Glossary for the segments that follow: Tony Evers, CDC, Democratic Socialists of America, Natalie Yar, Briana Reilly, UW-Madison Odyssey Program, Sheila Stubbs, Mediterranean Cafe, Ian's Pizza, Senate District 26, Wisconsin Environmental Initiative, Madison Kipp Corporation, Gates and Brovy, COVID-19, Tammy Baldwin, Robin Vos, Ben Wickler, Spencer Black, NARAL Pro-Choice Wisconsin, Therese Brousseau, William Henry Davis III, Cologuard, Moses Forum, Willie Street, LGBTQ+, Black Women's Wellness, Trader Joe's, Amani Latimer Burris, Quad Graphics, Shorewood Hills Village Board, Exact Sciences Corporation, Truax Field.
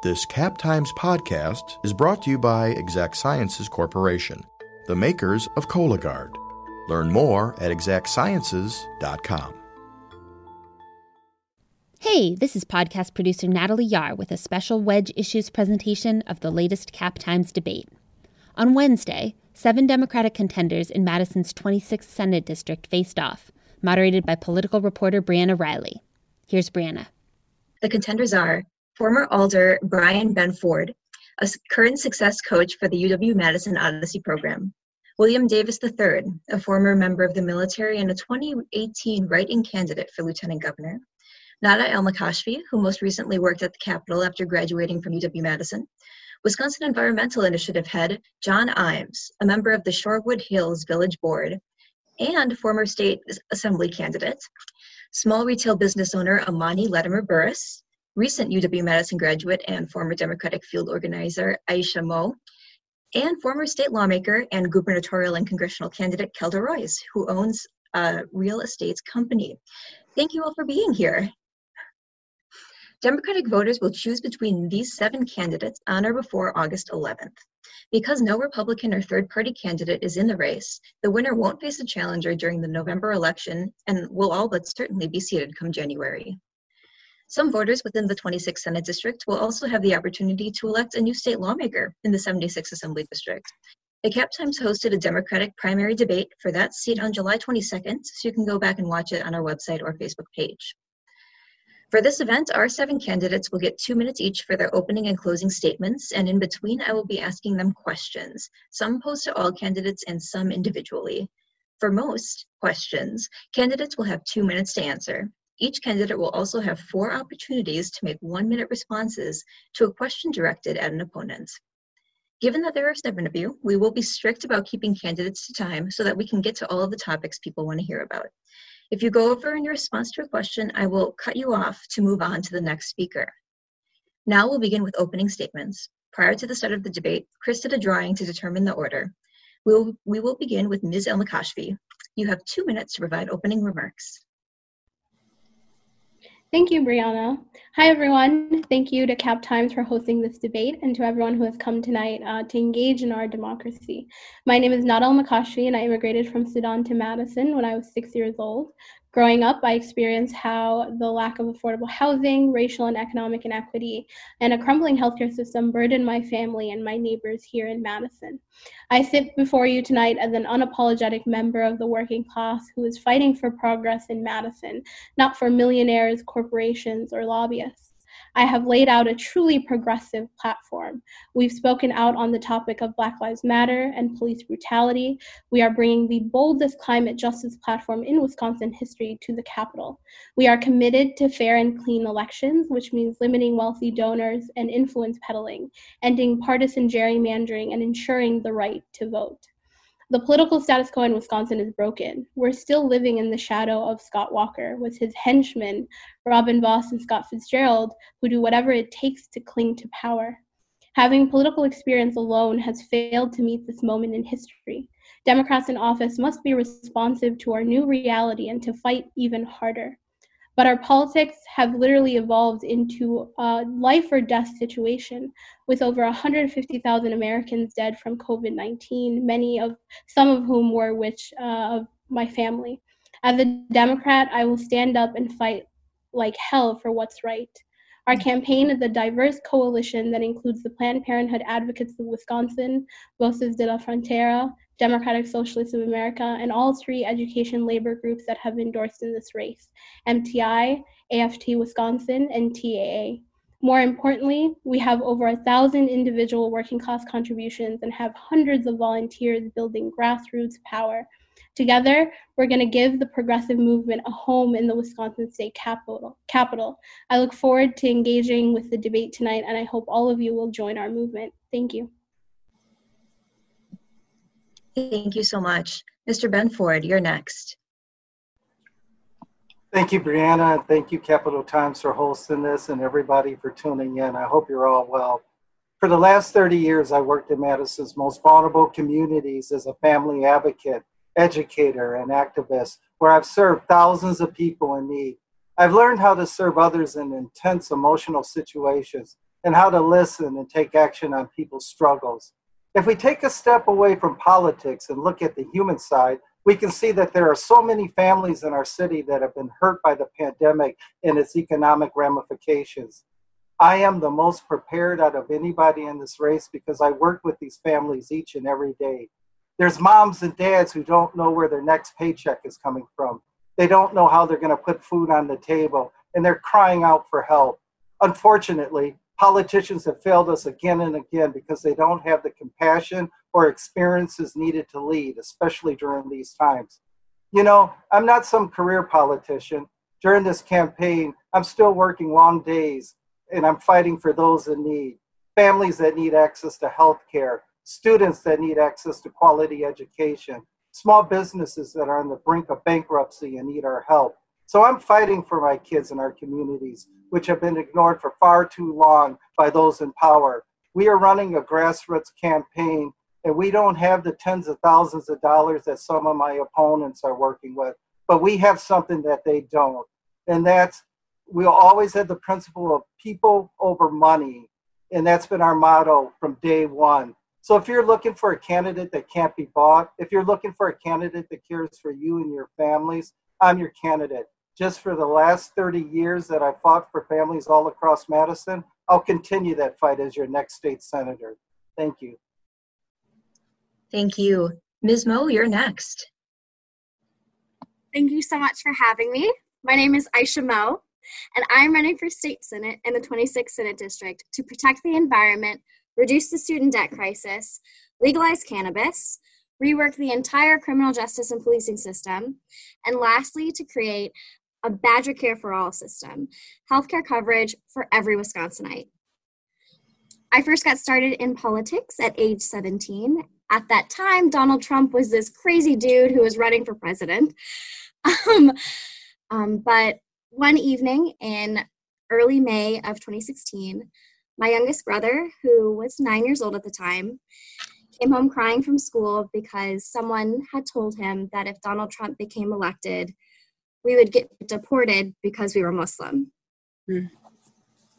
This Cap Times podcast is brought to you by Exact Sciences Corporation, the makers of Cologuard. Learn more at exactsciences.com. Hey, this is podcast producer Natalie Yar with a special Wedge Issues presentation of the latest Cap Times debate. On Wednesday, 7 Democratic contenders in Madison's 26th Senate District faced off, moderated by political reporter Briana Reilly. Here's Briana. The contenders are former Alder Brian Benford, a current success coach for the UW-Madison Odyssey Program; William Davis III, a former member of the military and a 2018 write-in candidate for lieutenant governor; Nada El-Makashfi, who most recently worked at the Capitol after graduating from UW-Madison; Wisconsin Environmental Initiative head John Imes, a member of the Shorewood Hills Village Board and former state assembly candidate; small retail business owner Amani Latimer Burris; recent UW-Madison graduate and former Democratic field organizer Aisha Moe; and former state lawmaker and gubernatorial and congressional candidate Kelda Royce, who owns a real estate company. Thank you all for being here. Democratic voters will choose between these 7 candidates on or before August 11th. Because no Republican or third-party candidate is in the race, the winner won't face a challenger during the November election and will all but certainly be seated come January. Some voters within the 26th Senate District will also have the opportunity to elect a new state lawmaker in the 76th Assembly District. The Cap Times hosted a Democratic primary debate for that seat on July 22nd, so you can go back and watch it on our website or Facebook page. For this event, our 7 candidates will get 2 minutes each for their opening and closing statements, and in between I will be asking them questions, some posed to all candidates and some individually. For most questions, candidates will have 2 minutes to answer. Each candidate will also have 4 opportunities to make 1-minute responses to a question directed at an opponent. Given that there are 7 of you, we will be strict about keeping candidates to time so that we can get to all of the topics people want to hear about. If you go over in your response to a question, I will cut you off to move on to the next speaker. Now we'll begin with opening statements. Prior to the start of the debate, Chris did a drawing to determine the order. We will begin with Ms. El-Makashfi. You have 2 minutes to provide opening remarks. Thank you, Briana. Hi, everyone. Thank you to Cap Times for hosting this debate and to everyone who has come tonight to engage in our democracy. My name is Nada El-Makashfi, and I immigrated from Sudan to Madison when I was 6 years old. Growing up, I experienced how the lack of affordable housing, racial and economic inequity, and a crumbling healthcare system burdened my family and my neighbors here in Madison. I sit before you tonight as an unapologetic member of the working class who is fighting for progress in Madison, not for millionaires, corporations, or lobbyists. I have laid out a truly progressive platform. We've spoken out on the topic of Black Lives Matter and police brutality. We are bringing the boldest climate justice platform in Wisconsin history to the Capitol. We are committed to fair and clean elections, which means limiting wealthy donors and influence peddling, ending partisan gerrymandering, and ensuring the right to vote. The political status quo in Wisconsin is broken. We're still living in the shadow of Scott Walker with his henchmen, Robin Vos and Scott Fitzgerald, who do whatever it takes to cling to power. Having political experience alone has failed to meet this moment in history. Democrats in office must be responsive to our new reality and to fight even harder. But our politics have literally evolved into a life or death situation, with over 150,000 Americans dead from COVID-19, some of whom were of my family. As a Democrat, I will stand up and fight like hell for what's right. Our campaign is a diverse coalition that includes the Planned Parenthood Advocates of Wisconsin, Voces de la Frontera, Democratic Socialists of America, and all 3 education labor groups that have endorsed in this race: MTI, AFT Wisconsin, and TAA. More importantly, we have over 1,000 individual working class contributions and have hundreds of volunteers building grassroots power. Together, we're going to give the progressive movement a home in the Wisconsin State Capitol. I look forward to engaging with the debate tonight, and I hope all of you will join our movement. Thank you. Thank you so much. Mr. Benford, you're next. Thank you, Briana. Thank you, Capital Times, for hosting this, and everybody for tuning in. I hope you're all well. For the last 30 years, I worked in Madison's most vulnerable communities as a family advocate, educator, and activist, where I've served thousands of people in need. I've learned how to serve others in intense emotional situations and how to listen and take action on people's struggles. If we take a step away from politics and look at the human side, we can see that there are so many families in our city that have been hurt by the pandemic and its economic ramifications. I am the most prepared out of anybody in this race because I work with these families each and every day. There's moms and dads who don't know where their next paycheck is coming from. They don't know how they're going to put food on the table, and they're crying out for help. Unfortunately, politicians have failed us again and again because they don't have the compassion or experiences needed to lead, especially during these times. You know, I'm not some career politician. During this campaign, I'm still working long days, and I'm fighting for those in need, families that need access to health care, students that need access to quality education, small businesses that are on the brink of bankruptcy and need our help. So I'm fighting for my kids in our communities, which have been ignored for far too long by those in power. We are running a grassroots campaign, and we don't have the tens of thousands of dollars that some of my opponents are working with, but we have something that they don't. And that's, we always had the principle of people over money, and that's been our motto from day one. So if you're looking for a candidate that can't be bought, if you're looking for a candidate that cares for you and your families, I'm your candidate. Just for the last 30 years that I fought for families all across Madison, I'll continue that fight as your next state senator. Thank you. Thank you. Ms. Moe, you're next. Thank you so much for having me. My name is Aisha Moe, and I'm running for state senate in the 26th Senate District to protect the environment, reduce the student debt crisis, legalize cannabis, rework the entire criminal justice and policing system, and lastly, to create a Badger Care for All system, healthcare coverage for every Wisconsinite. I first got started in politics at age 17. At that time, Donald Trump was this crazy dude who was running for president. But one evening in early May of 2016, my youngest brother, who was 9 years old at the time, came home crying from school because someone had told him that if Donald Trump became elected, we would get deported because we were Muslim. And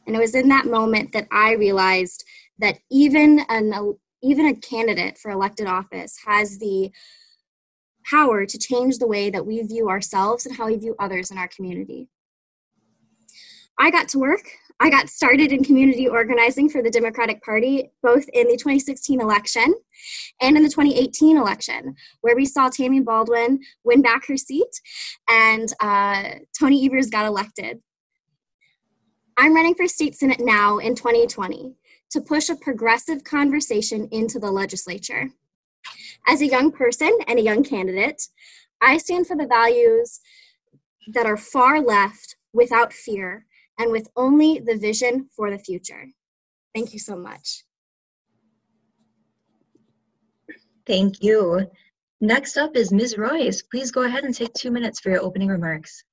it was in that moment that I realized that even a candidate for elected office has the power to change the way that we view ourselves and how we view others in our community. I got to work. I got started in community organizing for the Democratic Party, both in the 2016 election and in the 2018 election, where we saw Tammy Baldwin win back her seat and Tony Evers got elected. I'm running for state senate now in 2020 to push a progressive conversation into the legislature. As a young person and a young candidate, I stand for the values that are far left without fear, and with only the vision for the future. Thank you so much. Thank you. Next up is Ms. Royce. Please go ahead and take 2 minutes for your opening remarks.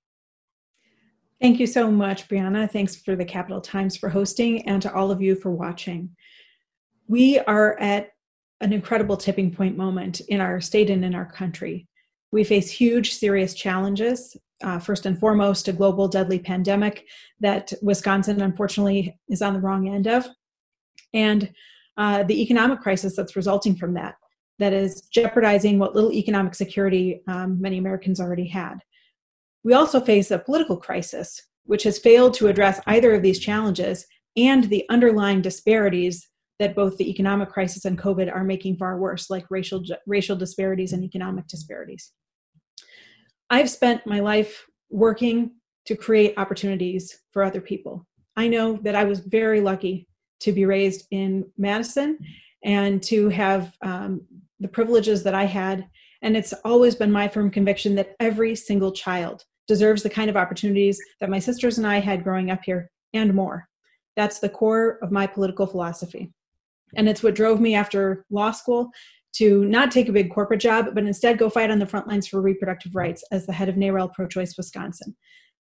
Thank you so much, Briana. Thanks for the Capital Times for hosting and to all of you for watching. We are at an incredible tipping point moment in our state and in our country. We face huge, serious challenges. First and foremost, a global deadly pandemic that Wisconsin, unfortunately, is on the wrong end of, and the economic crisis that's resulting from that, that is jeopardizing what little economic security many Americans already had. We also face a political crisis, which has failed to address either of these challenges and the underlying disparities that both the economic crisis and COVID are making far worse, like racial disparities and economic disparities. I've spent my life working to create opportunities for other people. I know that I was very lucky to be raised in Madison and to have the privileges that I had. And it's always been my firm conviction that every single child deserves the kind of opportunities that my sisters and I had growing up here and more. That's the core of my political philosophy. And it's what drove me after law school to not take a big corporate job, but instead go fight on the front lines for reproductive rights as the head of NARAL Pro-Choice Wisconsin.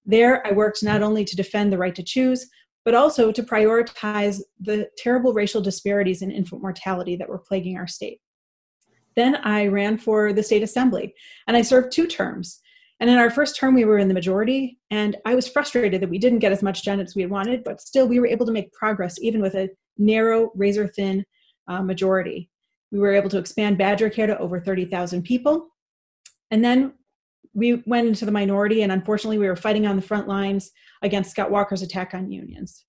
There, I worked not only to defend the right to choose, but also to prioritize the terrible racial disparities in infant mortality that were plaguing our state. Then I ran for the state assembly, and I served 2 terms. And in our first term, we were in the majority, and I was frustrated that we didn't get as much done as we had wanted, but still we were able to make progress even with a narrow, razor-thin majority. We were able to expand Badger Care to over 30,000 people. And then we went into the minority, and unfortunately we were fighting on the front lines against Scott Walker's attack on unions.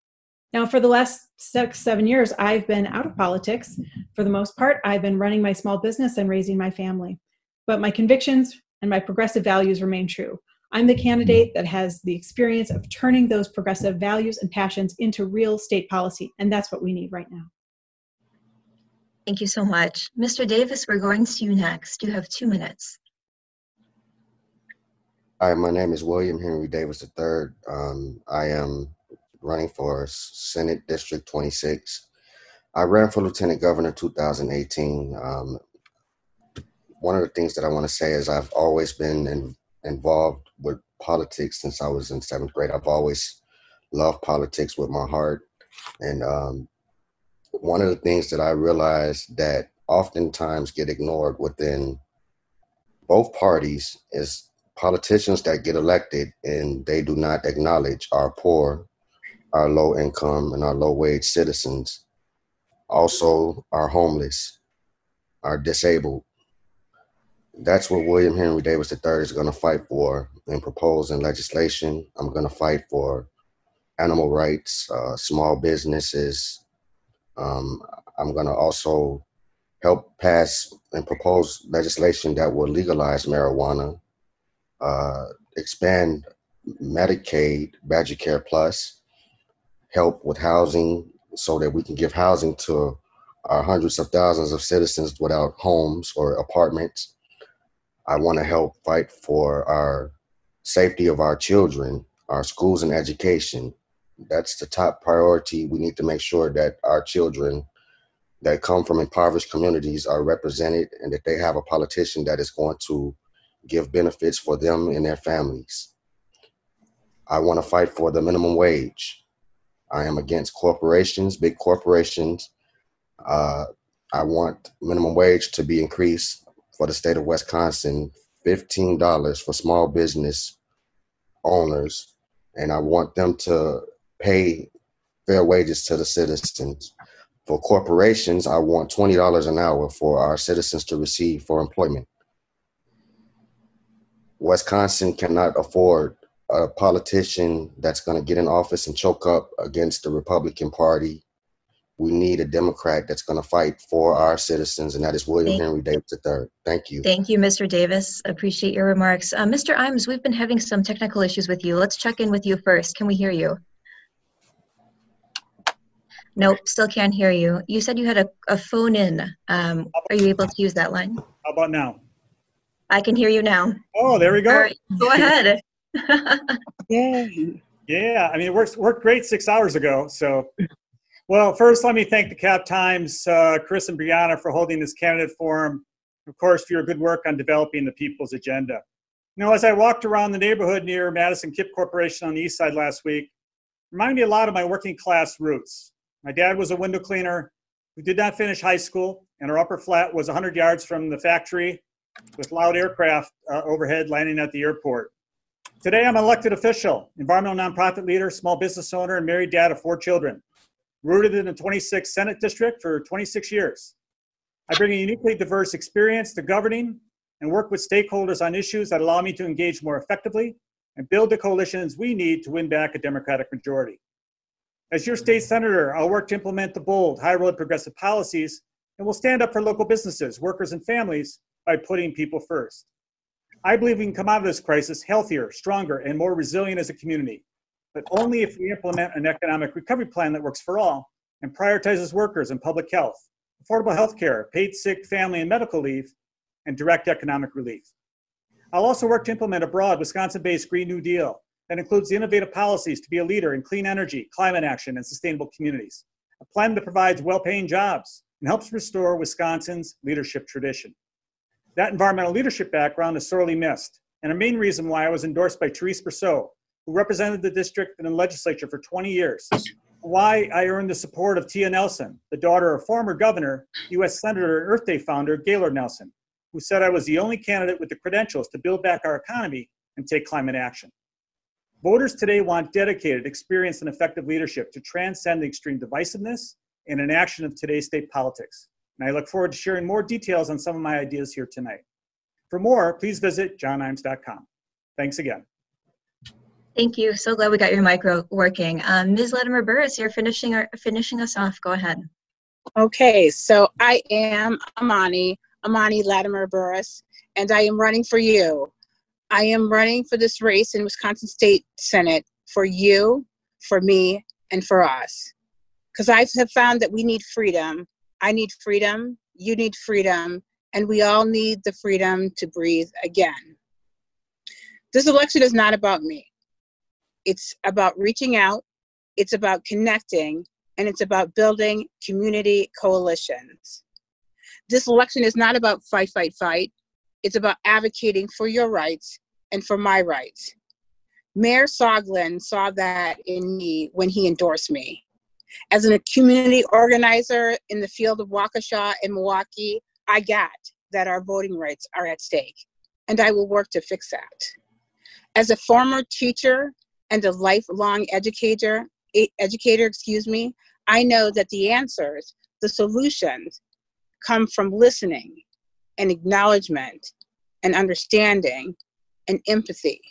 Now, for the last 6-7 years, I've been out of politics. For the most part, I've been running my small business and raising my family. But my convictions and my progressive values remain true. I'm the candidate that has the experience of turning those progressive values and passions into real state policy, and that's what we need right now. Thank you so much. Mr. Davis, we're going to you next. You have 2 minutes. Hi, my name is William Henry Davis III. I am running for Senate District 26. I ran for Lieutenant Governor 2018. One of the things that I want to say is I've always been involved with politics since I was in seventh grade. I've always loved politics with my heart. And one of the things that I realized that oftentimes get ignored within both parties is politicians that get elected and they do not acknowledge our poor, our low income, and our low wage citizens. Also, our homeless, our disabled. That's what William Henry Davis III is going to fight for and propose in legislation. I'm going to fight for animal rights, small businesses. I'm going to also help pass and propose legislation that will legalize marijuana, expand Medicaid, Badger Care Plus, help with housing so that we can give housing to our hundreds of thousands of citizens without homes or apartments. I want to help fight for our safety of our children, our schools and education. That's the top priority. We need to make sure that our children that come from impoverished communities are represented and that they have a politician that is going to give benefits for them and their families. I want to fight for the minimum wage. I am against corporations, big corporations. I want minimum wage to be increased for the state of Wisconsin, $15 for small business owners, and I want them to pay fair wages to the citizens. For corporations, I want $20 an hour for our citizens to receive for employment. Wisconsin cannot afford a politician that's going to get in office and choke up against the Republican Party. We need a Democrat that's going to fight for our citizens, and that is William Henry Davis III. Thank you. Thank you, Mr. Davis. Appreciate your remarks. Mr. Imes, we've been having some technical issues with you. Let's check in with you first. Can we hear you? Nope, still can't hear you. You said you had a phone in. Are you able to use that line? How about now? I can hear you now. Oh, there we go. All right, go ahead. Yay. Yeah, I mean, it worked great 6 hours ago, so... Well, first, let me thank the Cap Times, Chris and Briana, for holding this candidate forum. Of course, for your good work on developing the people's agenda. You know, as I walked around the neighborhood near Madison Kipp Corporation on the east side last week, it reminded me a lot of my working class roots. My dad was a window cleaner who did not finish high school, and our upper flat was 100 yards from the factory with loud aircraft overhead landing at the airport. Today, I'm an elected official, environmental nonprofit leader, small business owner, and married dad of 4 children. Rooted in the 26th Senate District for 26 years. I bring a uniquely diverse experience to governing and work with stakeholders on issues that allow me to engage more effectively and build the coalitions we need to win back a Democratic majority. As your state senator, I'll work to implement the bold, high road progressive policies and will stand up for local businesses, workers, and families by putting people first. I believe we can come out of this crisis healthier, stronger, and more resilient as a community. But only if we implement an economic recovery plan that works for all and prioritizes workers and public health, affordable health care, paid sick, family, and medical leave, and direct economic relief. I'll also work to implement a broad Wisconsin-based Green New Deal that includes innovative policies to be a leader in clean energy, climate action, and sustainable communities, a plan that provides well-paying jobs and helps restore Wisconsin's leadership tradition. That environmental leadership background is sorely missed, and a main reason why I was endorsed by Therese Brousseau, who represented the district and the legislature for 20 years, why I earned the support of Tia Nelson, the daughter of former governor, U.S. Senator and Earth Day founder Gaylord Nelson, who said I was the only candidate with the credentials to build back our economy and take climate action. Voters today want dedicated, experienced, and effective leadership to transcend the extreme divisiveness and inaction of today's state politics. And I look forward to sharing more details on some of my ideas here tonight. For more, please visit johnimes.com. Thanks again. Thank you. So glad we got your mic working. Ms. Latimer-Burris, you're finishing us off. Go ahead. Okay, so I am Amani Latimer-Burris, and I am running for you. I am running for this race in Wisconsin State Senate for you, for me, and for us. Because I have found that we need freedom. I need freedom, you need freedom, and we all need the freedom to breathe again. This election is not about me. It's about reaching out, it's about connecting, and it's about building community coalitions. This election is not about fight, fight, fight. It's about advocating for your rights and for my rights. Mayor Soglin saw that in me when he endorsed me. As a community organizer in the field of Waukesha and Milwaukee, I got that our voting rights are at stake, and I will work to fix that. As a former teacher and a lifelong educator, I know that the answers, the solutions, come from listening and acknowledgement and understanding and empathy.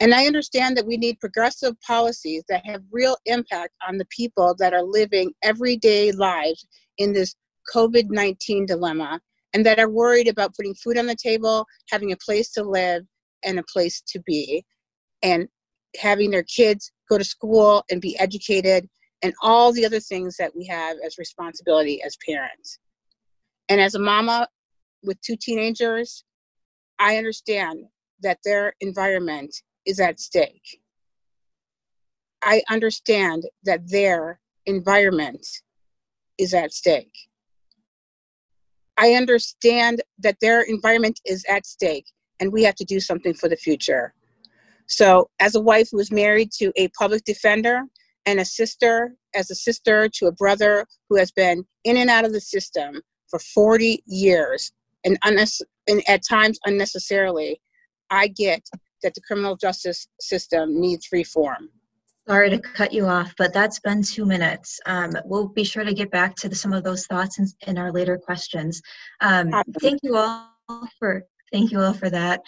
And I understand that we need progressive policies that have real impact on the people that are living everyday lives in this COVID-19 dilemma and that are worried about putting food on the table, having a place to live and a place to be, and having their kids go to school and be educated and all the other things that we have as responsibility as parents. And as a mama with two teenagers, I understand that their environment is at stake. I understand that their environment is at stake. I understand that their environment is at stake, and we have to do something for the future. So as a wife who is married to a public defender and a sister, as a sister to a brother who has been in and out of the system for 40 years, and at times unnecessarily, I get that the criminal justice system needs reform. Sorry to cut you off, but that's been 2 minutes. We'll be sure to get back to some of those thoughts in our later questions. Thank you all for that.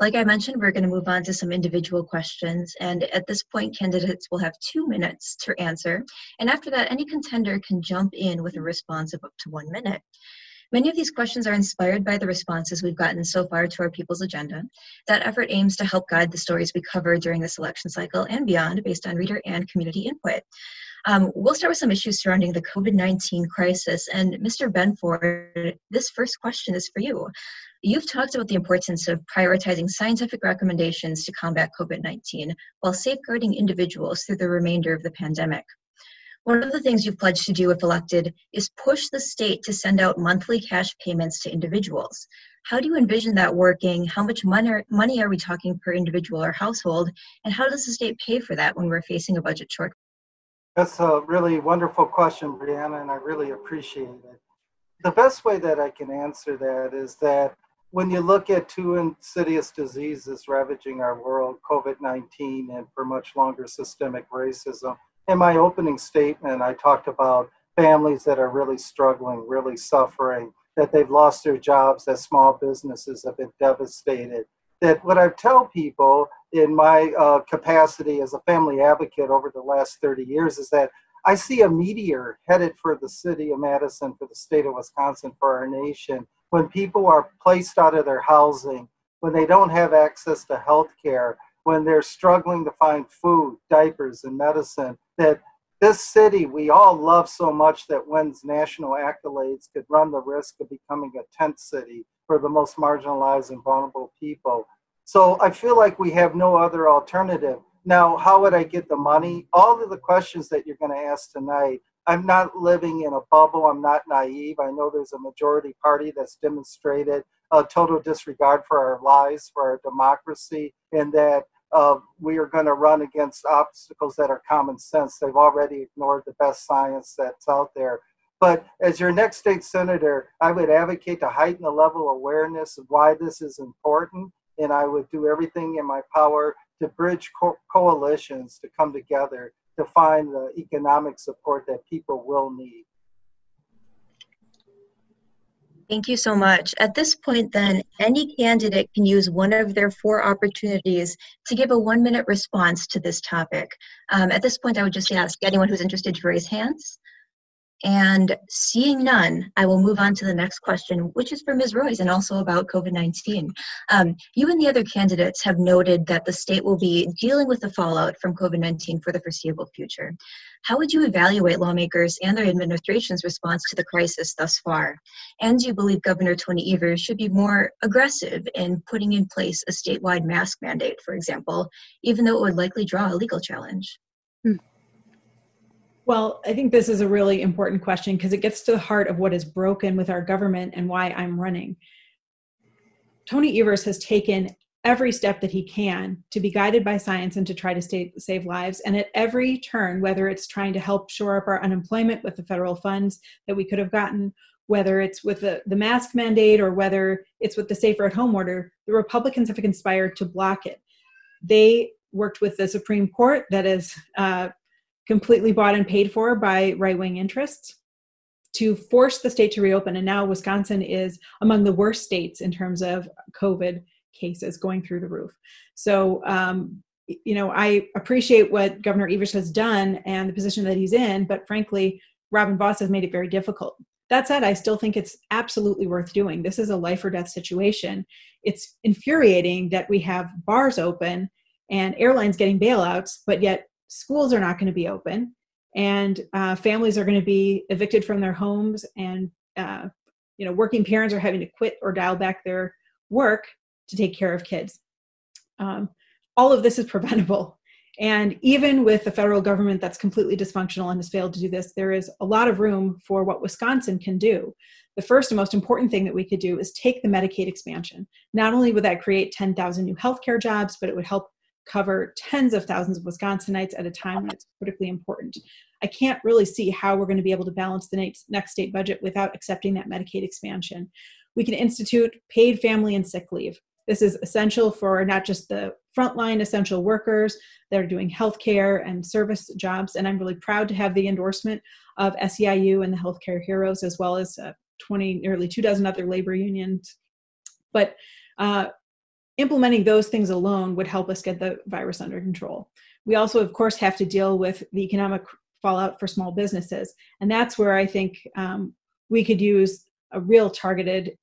Like I mentioned, we're going to move on to some individual questions, and at this point, candidates will have 2 minutes to answer. And after that, any contender can jump in with a response of up to 1 minute. Many of these questions are inspired by the responses we've gotten so far to our People's Agenda. That effort aims to help guide the stories we cover during this election cycle and beyond based on reader and community input. We'll start with some issues surrounding the COVID-19 crisis. And Mr. Benford, this first question is for you. You've talked about the importance of prioritizing scientific recommendations to combat COVID-19 while safeguarding individuals through the remainder of the pandemic. One of the things you've pledged to do if elected is push the state to send out monthly cash payments to individuals. How do you envision that working? How much money are we talking per individual or household? And how does the state pay for that when we're facing a budget shortfall? That's a really wonderful question, Briana, and I really appreciate it. The best way that I can answer that is that when you look at two insidious diseases ravaging our world, COVID-19 and for much longer systemic racism, in my opening statement, I talked about families that are really struggling, really suffering, that they've lost their jobs, that small businesses have been devastated. That what I tell people in my capacity as a family advocate over the last 30 years is that I see a meteor headed for the city of Madison, for the state of Wisconsin, for our nation. When people are placed out of their housing, when they don't have access to health care, when they're struggling to find food, diapers, and medicine, that this city we all love so much that wins national accolades could run the risk of becoming a tent city for the most marginalized and vulnerable people. So I feel like we have no other alternative. Now, how would I get the money? All of the questions that you're going to ask tonight, I'm not living in a bubble. I'm not naive. I know there's a majority party that's demonstrated a total disregard for our lives, for our democracy, and that we are going to run against obstacles that are common sense. They've already ignored the best science that's out there. But as your next state senator, I would advocate to heighten the level of awareness of why this is important, and I would do everything in my power to bridge coalitions to come together to find the economic support that people will need. Thank you so much. At this point then, any candidate can use one of their four opportunities to give a 1-minute response to this topic. At this point, I would just ask anyone who's interested to raise hands. And seeing none, I will move on to the next question, which is for Ms. Royce and also about COVID-19. You and the other candidates have noted that the state will be dealing with the fallout from COVID-19 for the foreseeable future. How would you evaluate lawmakers and their administration's response to the crisis thus far? And do you believe Governor Tony Evers should be more aggressive in putting in place a statewide mask mandate, for example, even though it would likely draw a legal challenge? Well, I think this is a really important question because it gets to the heart of what is broken with our government and why I'm running. Tony Evers has taken every step that he can to be guided by science and to try to save lives. And at every turn, whether it's trying to help shore up our unemployment with the federal funds that we could have gotten, whether it's with the mask mandate or whether it's with the safer at home order, the Republicans have conspired to block it. They worked with the Supreme Court that is completely bought and paid for by right-wing interests to force the state to reopen. And now Wisconsin is among the worst states in terms of COVID cases going through the roof. So, you know, I appreciate what Governor Evers has done and the position that he's in, but frankly, Robin Vos has made it very difficult. That said, I still think it's absolutely worth doing. This is a life or death situation. It's infuriating that we have bars open and airlines getting bailouts, but yet schools are not going to be open, and families are going to be evicted from their homes, and you know, working parents are having to quit or dial back their work to take care of kids. All of this is preventable, and even with the federal government that's completely dysfunctional and has failed to do this, there is a lot of room for what Wisconsin can do. The first and most important thing that we could do is take the Medicaid expansion. Not only would that create 10,000 new healthcare jobs, but it would help cover tens of thousands of Wisconsinites at a time when it's critically important. I can't really see how we're going to be able to balance the next state budget without accepting that Medicaid expansion. We can institute paid family and sick leave. This is essential for not just the frontline essential workers that are doing healthcare and service jobs. And I'm really proud to have the endorsement of SEIU and the Healthcare Heroes, as well as nearly 24 other labor unions. But implementing those things alone would help us get the virus under control. We also, of course, have to deal with the economic fallout for small businesses. And that's where I think we could use a real targeted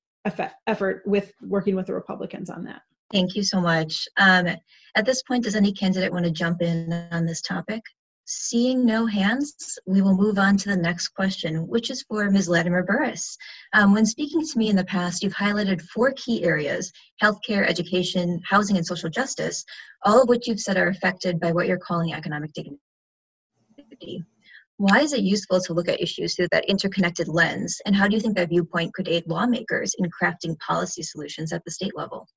effort with working with the Republicans on that. Thank you so much. At this point, does any candidate want to jump in on this topic? Seeing no hands, we will move on to the next question, which is for Ms. Latimer Burris. When speaking to me in the past, you've highlighted four key areas: healthcare, education, housing, and social justice, all of which you've said are affected by what you're calling economic dignity. Why is it useful to look at issues through that interconnected lens, and how do you think that viewpoint could aid lawmakers in crafting policy solutions at the state level?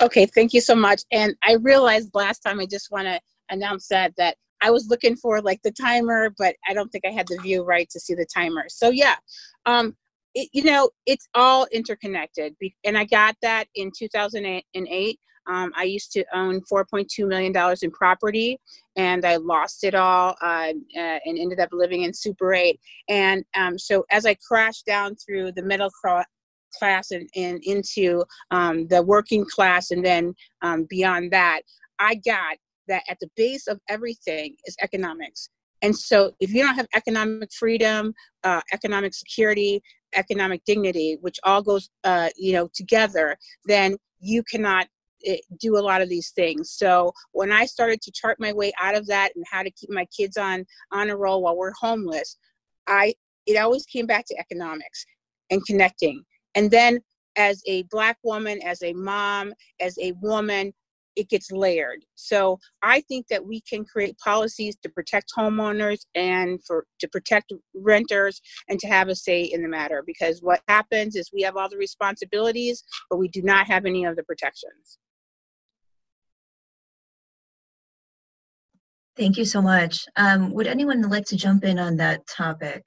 Okay, thank you so much. And I realized last time, I just want to announce that I was looking for like the timer, but I don't think I had the view right to see the timer. So yeah, it's all interconnected. And I got that in 2008. I used to own $4.2 million in property, and I lost it all and ended up living in Super 8. And so as I crashed down through the middle class and into the working class, and then beyond that, I got that at the base of everything is economics. And so if you don't have economic freedom, economic security, economic dignity, which all goes together, then you cannot do a lot of these things. So when I started to chart my way out of that and how to keep my kids on a roll while we're homeless, it always came back to economics and connecting. And then as a Black woman, as a mom, as a woman, it gets layered. So I think that we can create policies to protect homeowners and to protect renters and to have a say in the matter, because what happens is we have all the responsibilities, but we do not have any of the protections. Thank you so much. Would anyone like to jump in on that topic?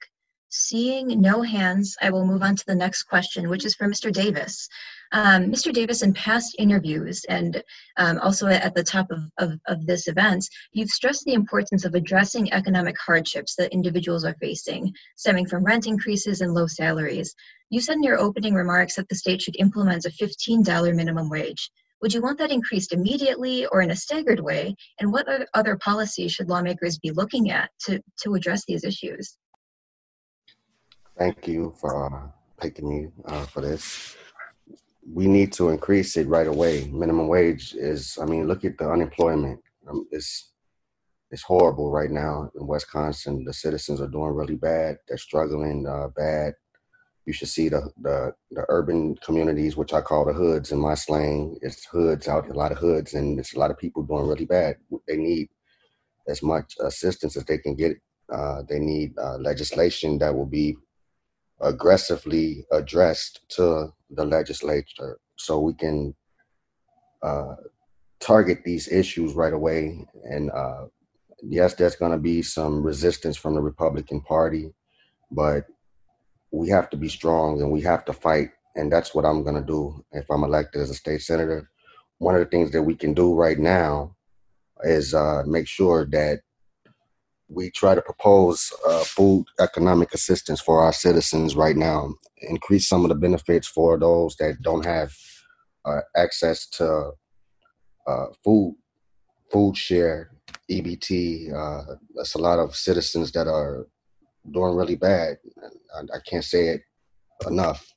Seeing no hands, I will move on to the next question, which is for Mr. Davis. Mr. Davis, in past interviews and also at the top of this event, you've stressed the importance of addressing economic hardships that individuals are facing, stemming from rent increases and low salaries. You said in your opening remarks that the state should implement a $15 minimum wage. Would you want that increased immediately or in a staggered way? And what other policies should lawmakers be looking at to address these issues? Thank you for picking me for this. We need to increase it right away. Minimum wage is, I mean, look at the unemployment. It's horrible right now in Wisconsin. The citizens are doing really bad. They're struggling bad. You should see the urban communities, which I call the hoods in my slang. It's hoods out, a lot of hoods, and it's a lot of people doing really bad. They need as much assistance as they can get. They need legislation that will be aggressively addressed to the legislature so we can target these issues right away. And yes, there's going to be some resistance from the Republican Party, but we have to be strong and we have to fight. And that's what I'm going to do if I'm elected as a state senator. One of the things that we can do right now is make sure that we try to propose food economic assistance for our citizens right now, increase some of the benefits for those that don't have access to food share, EBT. That's a lot of citizens that are doing really bad. I can't say it enough.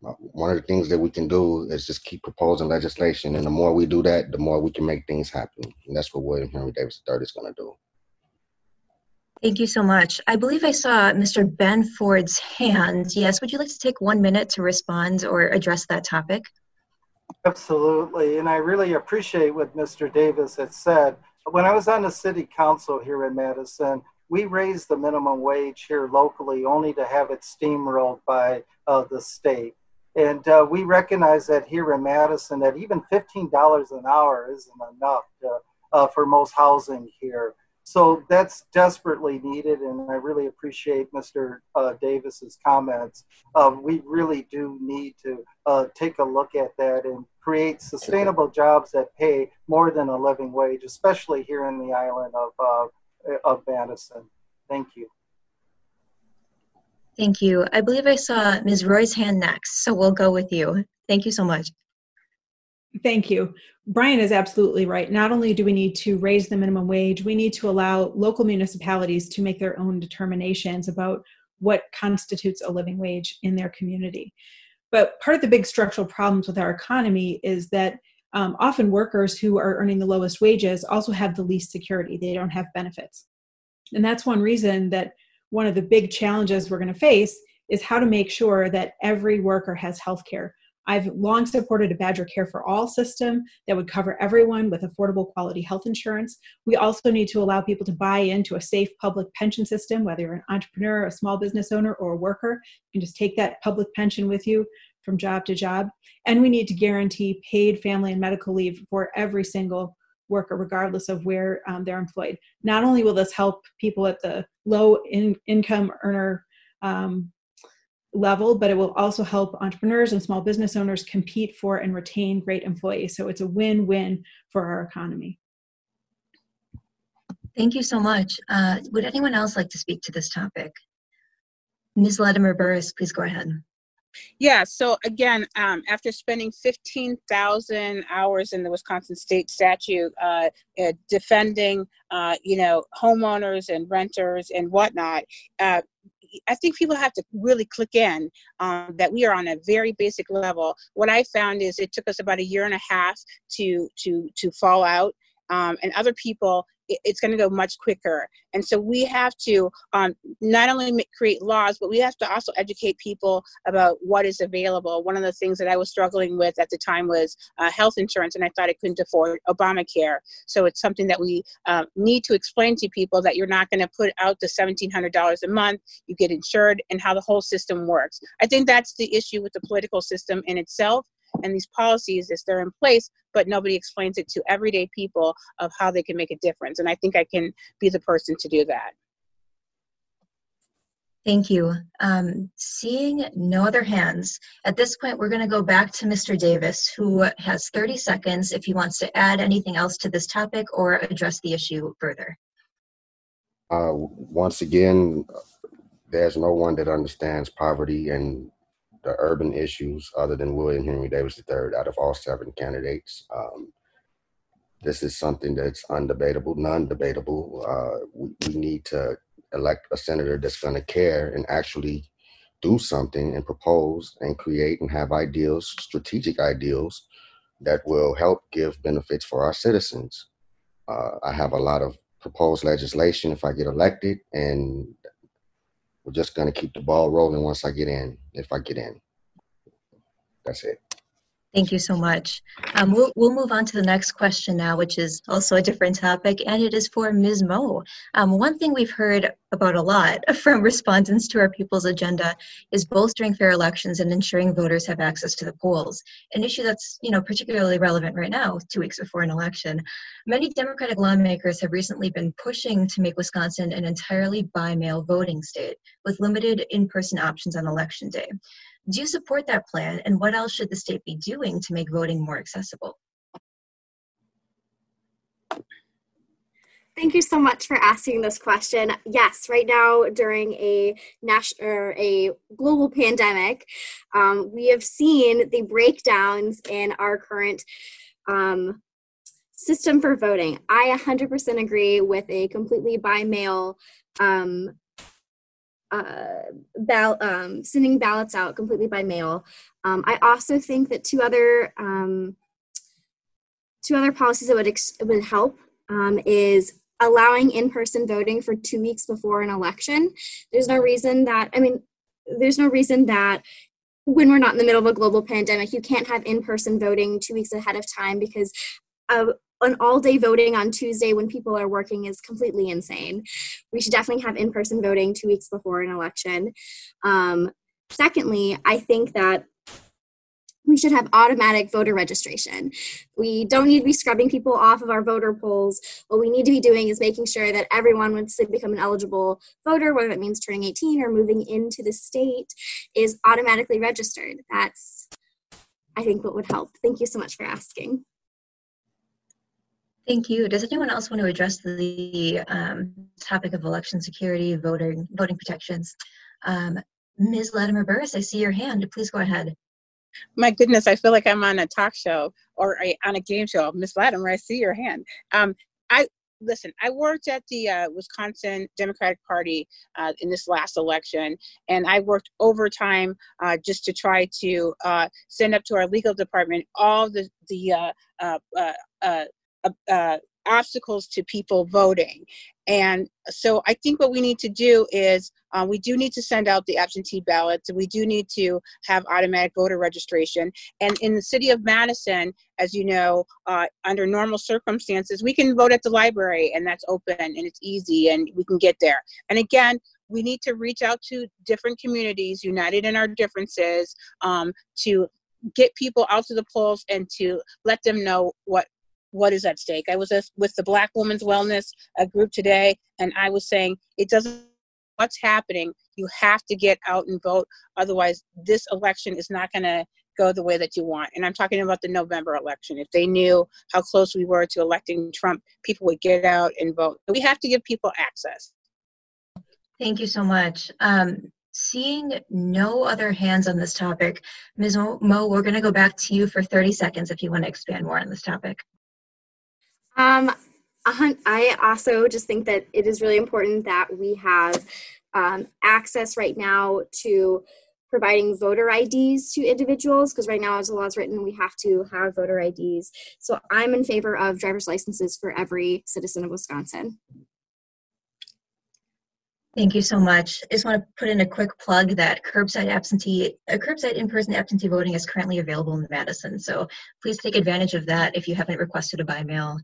One of the things that we can do is just keep proposing legislation. And the more we do that, the more we can make things happen. And that's what William Henry Davis III is going to do. Thank you so much. I believe I saw Mr. Benford's hand. Yes, would you like to take 1 minute to respond or address that topic? Absolutely, and I really appreciate what Mr. Davis had said. When I was on the city council here in Madison, we raised the minimum wage here locally only to have it steamrolled by the state. And we recognize that here in Madison that even $15 an hour isn't enough for most housing here. So that's desperately needed, and I really appreciate Mr. Davis's comments. We really do need to take a look at that and create sustainable jobs that pay more than a living wage, especially here in the island of Madison. Thank you. Thank you. I believe I saw Ms. Roy's hand next, so we'll go with you. Thank you so much. Thank you. Brian is absolutely right. Not only do we need to raise the minimum wage, we need to allow local municipalities to make their own determinations about what constitutes a living wage in their community. But part of the big structural problems with our economy is that often workers who are earning the lowest wages also have the least security. They don't have benefits. And that's one reason that one of the big challenges we're going to face is how to make sure that every worker has health care. I've long supported a Badger Care for All system that would cover everyone with affordable quality health insurance. We also need to allow people to buy into a safe public pension system, whether you're an entrepreneur, a small business owner, or a worker. You can just take that public pension with you from job to job. And we need to guarantee paid family and medical leave for every single worker, regardless of where they're employed. Not only will this help people at the low income earner level, but it will also help entrepreneurs and small business owners compete for and retain great employees. So it's a win-win for our economy. Thank you so much. Would anyone else like to speak to this topic? Ms. Latimer Burris, please go ahead. Yeah, so again, after spending 15,000 hours in the Wisconsin state statute defending, homeowners and renters and whatnot, I think people have to really click in that we are on a very basic level. What I found is it took us about a year and a half to fall out, and other people, it's going to go much quicker. And so we have to not only create laws, but we have to also educate people about what is available. One of the things that I was struggling with at the time was health insurance, and I thought I couldn't afford Obamacare. So it's something that we need to explain to people, that you're not going to put out the $1,700 a month, you get insured, and how the whole system works. I think that's the issue with the political system in itself. And these policies, is they're in place, but nobody explains it to everyday people of how they can make a difference. And I think I can be the person to do that. Thank you. Seeing no other hands, at this point we're going to go back to Mr. Davis, who has 30 seconds if he wants to add anything else to this topic or address the issue further. Once again, there's no one that understands poverty and the urban issues other than William Henry Davis III out of all 7 candidates. This is something that's undebatable, non-debatable. We need to elect a senator that's going to care and actually do something and propose and create and have ideals, strategic ideals that will help give benefits for our citizens. I have a lot of proposed legislation if I get elected, and we're just going to keep the ball rolling once I get in, if I get in. That's it. Thank you so much. We'll move on to the next question now, which is also a different topic, and it is for Ms. Moe. One thing we've heard about a lot from respondents to our People's Agenda is bolstering fair elections and ensuring voters have access to the polls, an issue that's, you know, particularly relevant right now, 2 weeks before an election. Many Democratic lawmakers have recently been pushing to make Wisconsin an entirely by-mail voting state with limited in-person options on Election Day. Do you support that plan, and what else should the state be doing to make voting more accessible? Thank you so much for asking this question. Yes, right now during a global pandemic, we have seen the breakdowns in our current system for voting. I 100% agree with a completely by mail sending ballots out completely by mail. I also think that two other policies that would help is allowing in-person voting for 2 weeks before an election. There's no reason that when we're not in the middle of a global pandemic, you can't have in-person voting 2 weeks ahead of time, because an all-day voting on Tuesday when people are working is completely insane. We should definitely have in-person voting 2 weeks before an election. Secondly, I think that we should have automatic voter registration. We don't need to be scrubbing people off of our voter polls. What we need to be doing is making sure that everyone, once they become an eligible voter, whether that means turning 18 or moving into the state, is automatically registered. That's, I think, what would help. Thank you so much for asking. Thank you. Does anyone else want to address the topic of election security, voting protections? Ms. Latimer Burris, I see your hand. Please go ahead. My goodness, I feel like I'm on a talk show or on a game show. Ms. Latimer, I see your hand. I worked at the Wisconsin Democratic Party in this last election, and I worked overtime just to try to send up to our legal department all the obstacles to people voting. And so I think what we need to do is we do need to send out the absentee ballots. We do need to have automatic voter registration. And in the city of Madison, as you know, under normal circumstances, we can vote at the library, and that's open and it's easy and we can get there. And again, we need to reach out to different communities, united in our differences, to get people out to the polls and to let them know what is at stake. I was with the Black Women's Wellness group today, and I was saying it doesn't what's happening. You have to get out and vote. Otherwise, this election is not going to go the way that you want. And I'm talking about the November election. If they knew how close we were to electing Trump, people would get out and vote. We have to give people access. Thank you so much. Seeing no other hands on this topic, Ms. Moe, we're going to go back to you for 30 seconds if you want to expand more on this topic. I also just think that it is really important that we have access right now to providing voter IDs to individuals, because right now, as the law is written, we have to have voter IDs. So I'm in favor of driver's licenses for every citizen of Wisconsin. Thank you so much. I just want to put in a quick plug that curbside in-person absentee voting is currently available in Madison. So please take advantage of that if you haven't requested a by mail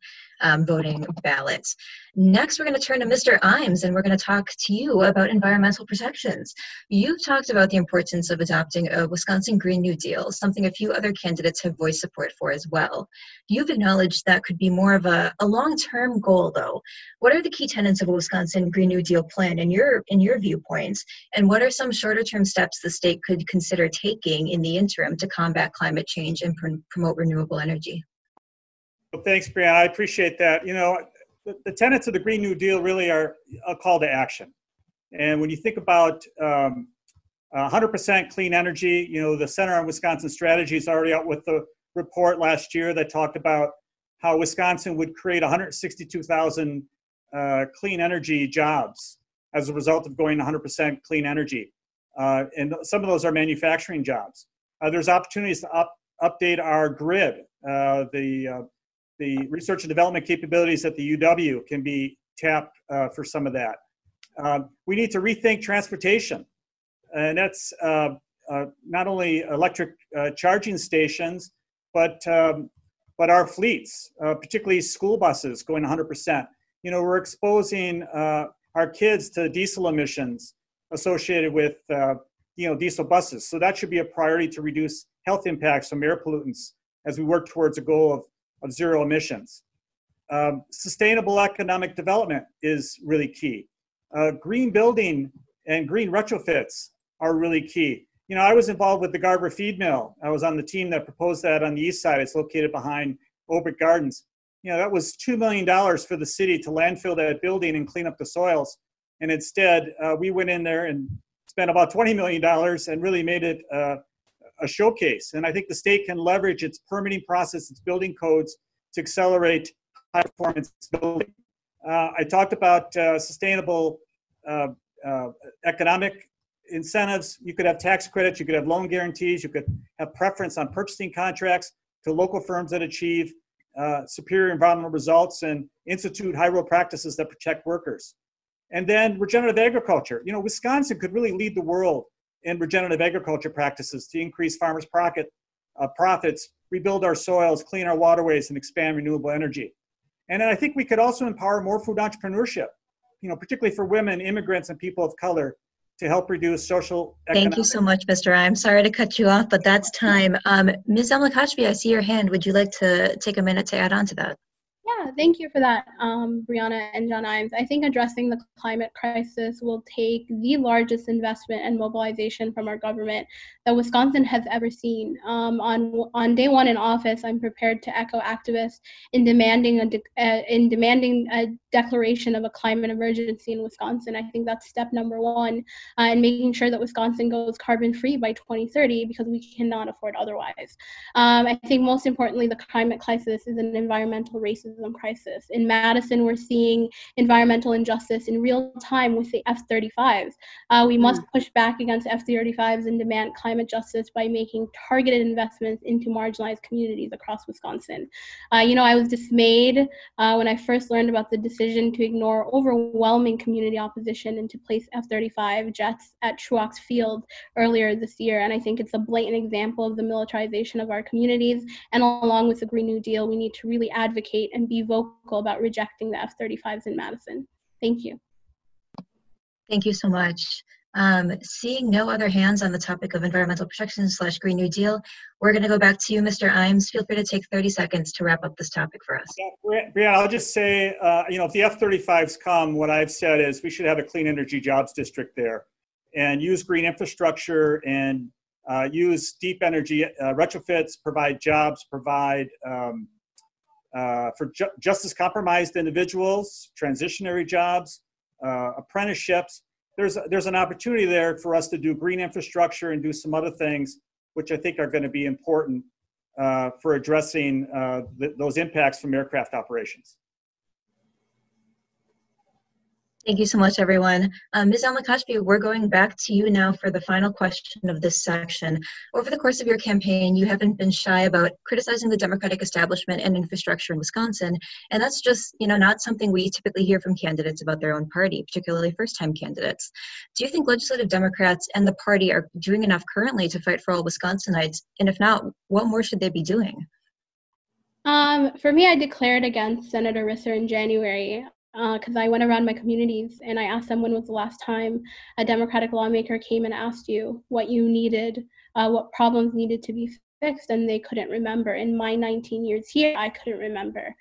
voting ballots. Next, we're going to turn to Mr. Imes, and we're going to talk to you about environmental protections. You've talked about the importance of adopting a Wisconsin Green New Deal, something a few other candidates have voiced support for as well. You've acknowledged that could be more of a long-term goal, though. What are the key tenets of a Wisconsin Green New Deal plan in your viewpoints, and what are some shorter-term steps the state could consider taking in the interim to combat climate change and promote renewable energy? Well, thanks, Briana. I appreciate that. You know, the tenets of the Green New Deal really are a call to action. And when you think about 100% clean energy, you know, the Center on Wisconsin Strategy is already out with the report last year that talked about how Wisconsin would create 162,000 clean energy jobs as a result of going 100% clean energy. And some of those are manufacturing jobs. There's opportunities to update our grid. The research and development capabilities at the UW can be tapped for some of that. We need to rethink transportation, and that's not only electric charging stations, but our fleets, particularly school buses going 100%. You know, we're exposing our kids to diesel emissions associated with diesel buses, so that should be a priority to reduce health impacts from air pollutants as we work towards a goal of zero emissions. Sustainable economic development is really key. Green building and green retrofits are really key. You know, I was involved with the Garber feed mill. I was on the team that proposed that on the east side. It's located behind Obrick Gardens. You know, that was $2 million for the city to landfill that building and clean up the soils. And instead, we went in there and spent about $20 million and really made it a showcase. And I think the state can leverage its permitting process, its building codes, to accelerate high performance building. I talked about sustainable economic incentives. You could have tax credits, you could have loan guarantees, you could have preference on purchasing contracts to local firms that achieve superior environmental results and institute high road practices that protect workers. And then regenerative agriculture. You know, Wisconsin could really lead the world in regenerative agriculture practices to increase farmers' profits, rebuild our soils, clean our waterways, and expand renewable energy. And I think we could also empower more food entrepreneurship, you know, particularly for women, immigrants, and people of color, to help reduce social economic. Thank you so much, Mr. I'm sorry to cut you off, but that's time. Ms. Emlikashvili, I see your hand. Would you like to take a minute to add on to that? Yeah, thank you for that, Briana and John Imes. I think addressing the climate crisis will take the largest investment and mobilization from our government that Wisconsin has ever seen. On day one in office, I'm prepared to echo activists in demanding a declaration of a climate emergency in Wisconsin. I think that's step number one, and making sure that Wisconsin goes carbon-free by 2030, because we cannot afford otherwise. I think most importantly, the climate crisis is an environmental racism crisis. In Madison, we're seeing environmental injustice in real time with the F-35s. We must push back against F-35s and demand climate justice by making targeted investments into marginalized communities across Wisconsin. You know, I was dismayed when I first learned about the decision to ignore overwhelming community opposition and to place F-35 jets at Truax Field earlier this year. And I think it's a blatant example of the militarization of our communities. And along with the Green New Deal, we need to really advocate and be vocal about rejecting the F-35s in Madison. Thank you. Thank you so much. Seeing no other hands on the topic of environmental protection / Green New Deal, we're going to go back to you, Mr. Imes. Feel free to take 30 seconds to wrap up this topic for us. Yeah, Briana, I'll just say, you know, if the F-35s come, what I've said is we should have a clean energy jobs district there and use green infrastructure and use deep energy retrofits, provide jobs, provide for justice-compromised individuals, transitionary jobs, apprenticeships. There's an opportunity there for us to do green infrastructure and do some other things, which I think are going to be important for addressing those impacts from aircraft operations. Thank you so much, everyone. Ms. Emlikashvili, we're going back to you now for the final question of this section. Over the course of your campaign, you haven't been shy about criticizing the Democratic establishment and infrastructure in Wisconsin, and that's just, you know, not something we typically hear from candidates about their own party, particularly first-time candidates. Do you think legislative Democrats and the party are doing enough currently to fight for all Wisconsinites? And if not, what more should they be doing? For me, I declared against Senator Risser in January because I went around my communities and I asked them, when was the last time a Democratic lawmaker came and asked you what you needed, what problems needed to be fixed, and they couldn't remember. In my 19 years here, I couldn't remember.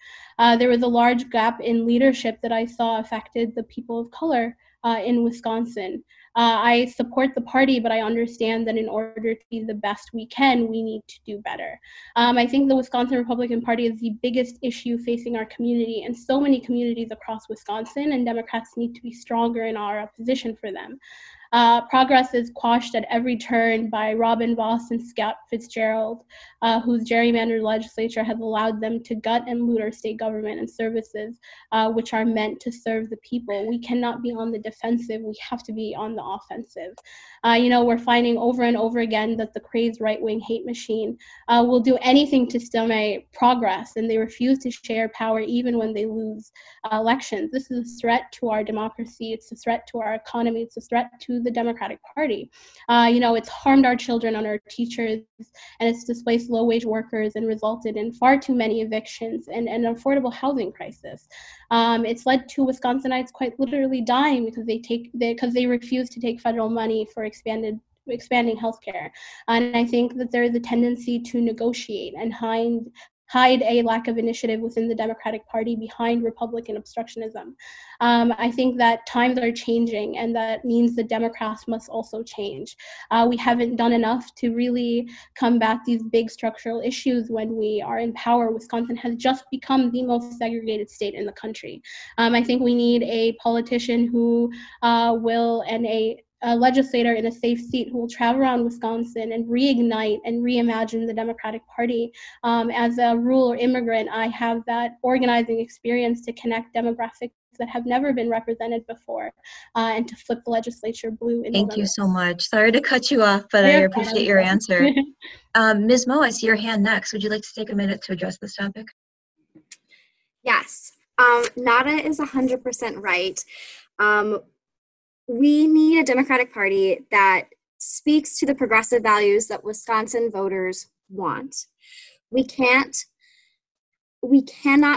There was a large gap in leadership that I saw affected the people of color in Wisconsin. I support the party, but I understand that in order to be the best we can, we need to do better. I think the Wisconsin Republican Party is the biggest issue facing our community and so many communities across Wisconsin, and Democrats need to be stronger in our opposition for them. Progress is quashed at every turn by Robin Vos and Scott Fitzgerald, whose gerrymandered legislature has allowed them to gut and loot our state government and services, which are meant to serve the people. We cannot be on the defensive. We have to be on the offensive. We're finding over and over again that the crazed right-wing hate machine will do anything to stymie progress, and they refuse to share power even when they lose elections. This is a threat to our democracy. It's a threat to our economy. It's a threat to the Democratic Party. It's harmed our children and our teachers, and it's displaced low-wage workers and resulted in far too many evictions and an affordable housing crisis. It's led to Wisconsinites quite literally dying because they refuse to take federal money for expanding healthcare. And I think that there is a tendency to negotiate and hide a lack of initiative within the Democratic Party behind Republican obstructionism. I think that times are changing, and that means the Democrats must also change. We haven't done enough to really combat these big structural issues when we are in power. Wisconsin has just become the most segregated state in the country. I think we need a politician who a legislator in a safe seat who will travel around Wisconsin and reignite and reimagine the Democratic Party. As a rural immigrant, I have that organizing experience to connect demographics that have never been represented before and to flip the legislature blue. Thank you so much. Sorry to cut you off, but I appreciate your answer. Ms. Moe, I see your hand next. Would you like to take a minute to address this topic? Yes. Nada is 100% right. We need a Democratic Party that speaks to the progressive values that Wisconsin voters want. We cannot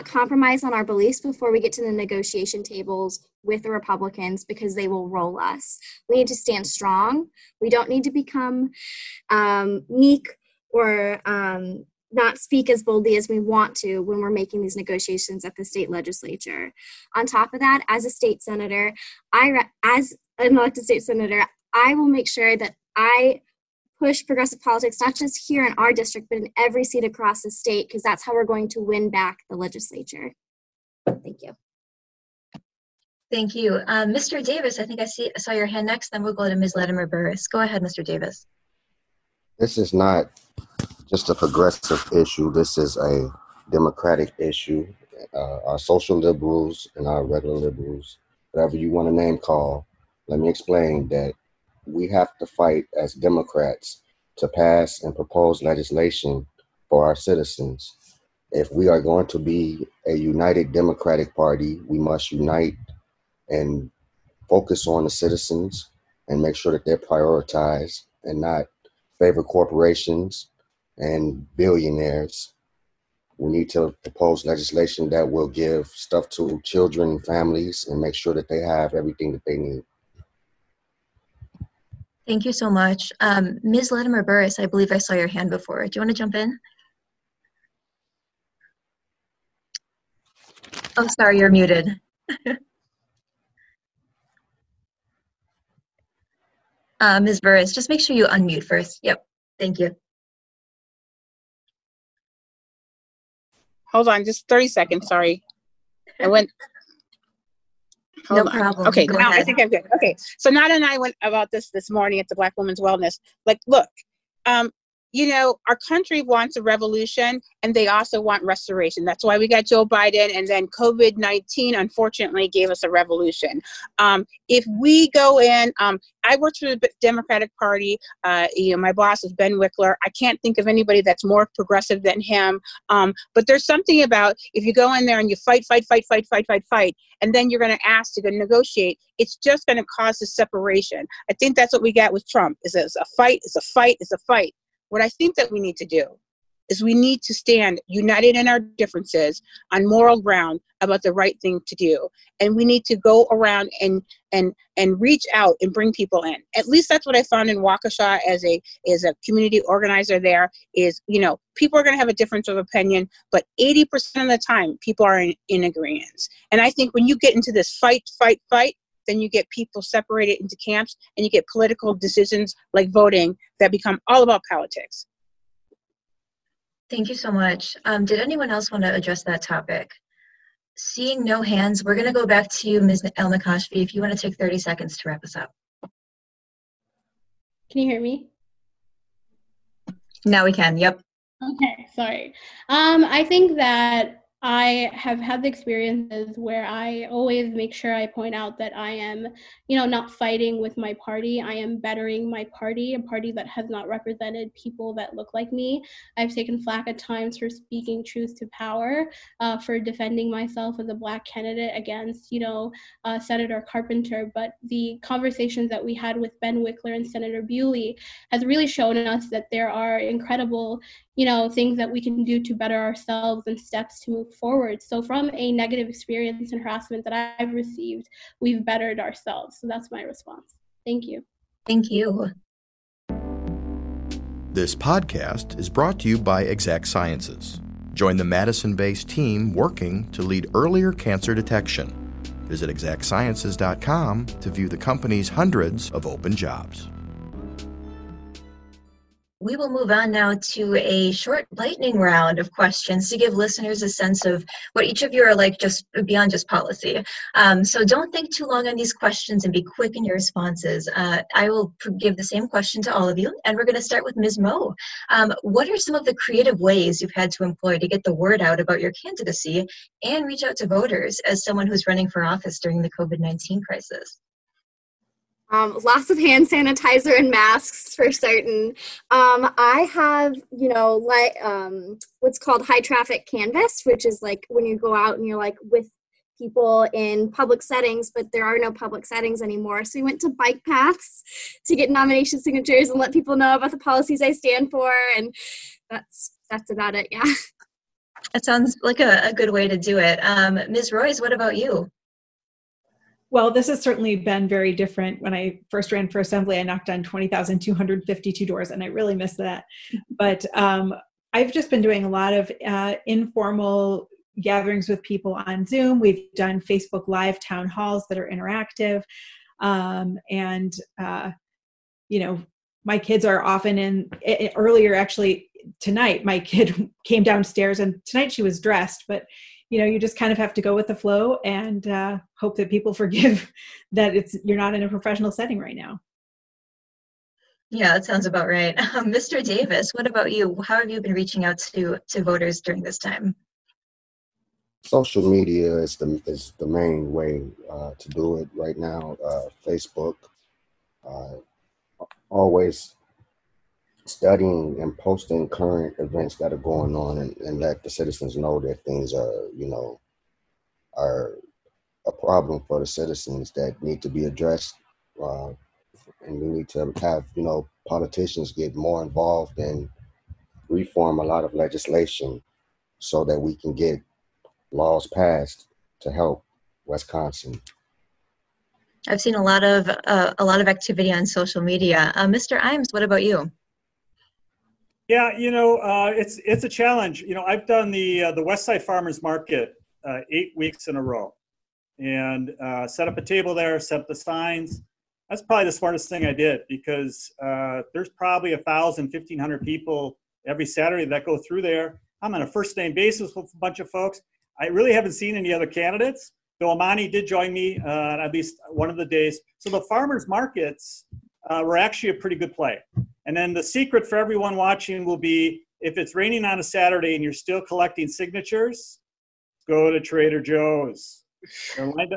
compromise on our beliefs before we get to the negotiation tables with the Republicans, because they will roll us. We need to stand strong. We don't need to become meek or not speak as boldly as we want to when we're making these negotiations at the state legislature. On top of that, as a state senator, as an elected state senator, I will make sure that I push progressive politics, not just here in our district, but in every seat across the state, because that's how we're going to win back the legislature. Thank you. Thank you. Mr. Davis, I think I saw your hand next, then we'll go to Ms. Latimer Burris. Go ahead, Mr. Davis. This is not just a progressive issue. This is a democratic issue. Our social liberals and our regular liberals, whatever you want to name call, let me explain that we have to fight as Democrats to pass and propose legislation for our citizens. If we are going to be a united Democratic Party, we must unite and focus on the citizens and make sure that they're prioritized and not favor corporations and billionaires. We need to propose legislation that will give stuff to children and families and make sure that they have everything that they need. Thank you so much. Ms. Latimer Burris, I believe I saw your hand before. Do you want to jump in? Oh, sorry, you're muted. Ms. Burris, just make sure you unmute first. Yep, thank you. Hold on, just 30 seconds, sorry. No problem. Okay, go now ahead. I think I'm good. Okay, so Nada and I went about this morning at the Black Women's Wellness. Like, look, our country wants a revolution, and they also want restoration. That's why we got Joe Biden, and then COVID-19, unfortunately, gave us a revolution. If we go in, I worked for the Democratic Party. My boss is Ben Wickler. I can't think of anybody that's more progressive than him. But there's something about if you go in there and you fight, and then you're going to ask to go negotiate, it's just going to cause this separation. I think that's what we got with Trump. It's a fight. What I think that we need to do is we need to stand united in our differences on moral ground about the right thing to do. And we need to go around and reach out and bring people in. At least that's what I found in Waukesha as a community organizer there is, you know, people are going to have a difference of opinion, but 80% of the time people are in agreement. And I think when you get into this fight, then you get people separated into camps and you get political decisions like voting that become all about politics. Thank you so much. Did anyone else want to address that topic? Seeing no hands, we're going to go back to you, Ms. El-Nakashvi, if you want to take 30 seconds to wrap us up. Can you hear me? Now we can, yep. Okay, sorry. I think that I have had the experiences where I always make sure I point out that I am, you know, not fighting with my party. I am bettering my party, a party that has not represented people that look like me. I've taken flack at times for speaking truth to power, for defending myself as a Black candidate against, you know, Senator Carpenter. But the conversations that we had with Ben Wickler and Senator Bewley has really shown us that there are incredible, you know, things that we can do to better ourselves and steps to move forward. So from a negative experience and harassment that I've received, we've bettered ourselves. So that's my response. Thank you. Thank you. This podcast is brought to you by Exact Sciences. Join the Madison-based team working to lead earlier cancer detection. Visit exactsciences.com to view the company's hundreds of open jobs. We will move on now to a short lightning round of questions to give listeners a sense of what each of you are like just beyond just policy. So don't think too long on these questions and be quick in your responses. I will give the same question to all of you, and we're going to start with Ms. Moe. What are some of the creative ways you've had to employ to get the word out about your candidacy and reach out to voters as someone who's running for office during the COVID-19 crisis? Lots of hand sanitizer and masks for certain. I have, you know, what's called high traffic canvas, which is like when you go out and you're like with people in public settings, but there are no public settings anymore. So we went to bike paths to get nomination signatures and let people know about the policies I stand for. And that's about it. Yeah. That sounds like a good way to do it. Ms. Royce, what about you? Well, this has certainly been very different. When I first ran for assembly, I knocked on 20,252 doors, and I really miss that. But I've just been doing a lot of informal gatherings with people on Zoom. We've done Facebook Live town halls that are interactive. You know, my kids are often earlier, actually, tonight, my kid came downstairs, and tonight she was dressed, but you know, you just kind of have to go with the flow and hope that people forgive that you're not in a professional setting right now. Yeah, that sounds about right. Mr. Davis, what about you? How have you been reaching out to voters during this time? Social media is the main way to do it right now. Facebook, always studying and posting current events that are going on and let the citizens know that things are, you know, are a problem for the citizens that need to be addressed. And we need to have, you know, politicians get more involved and reform a lot of legislation so that we can get laws passed to help Wisconsin. I've seen a lot of activity on social media. Mr. Imes, what about you? Yeah, you know, it's a challenge. You know, I've done the Westside Farmers Market 8 weeks in a row, and set up a table there, set up the signs. That's probably the smartest thing I did, because there's probably 1,000, 1,500 people every Saturday that go through there. I'm on a first name basis with a bunch of folks. I really haven't seen any other candidates, though Amani did join me on at least one of the days. So the farmers markets were actually a pretty good play. And then the secret for everyone watching will be, if it's raining on a Saturday and you're still collecting signatures, go to Trader Joe's. They're lined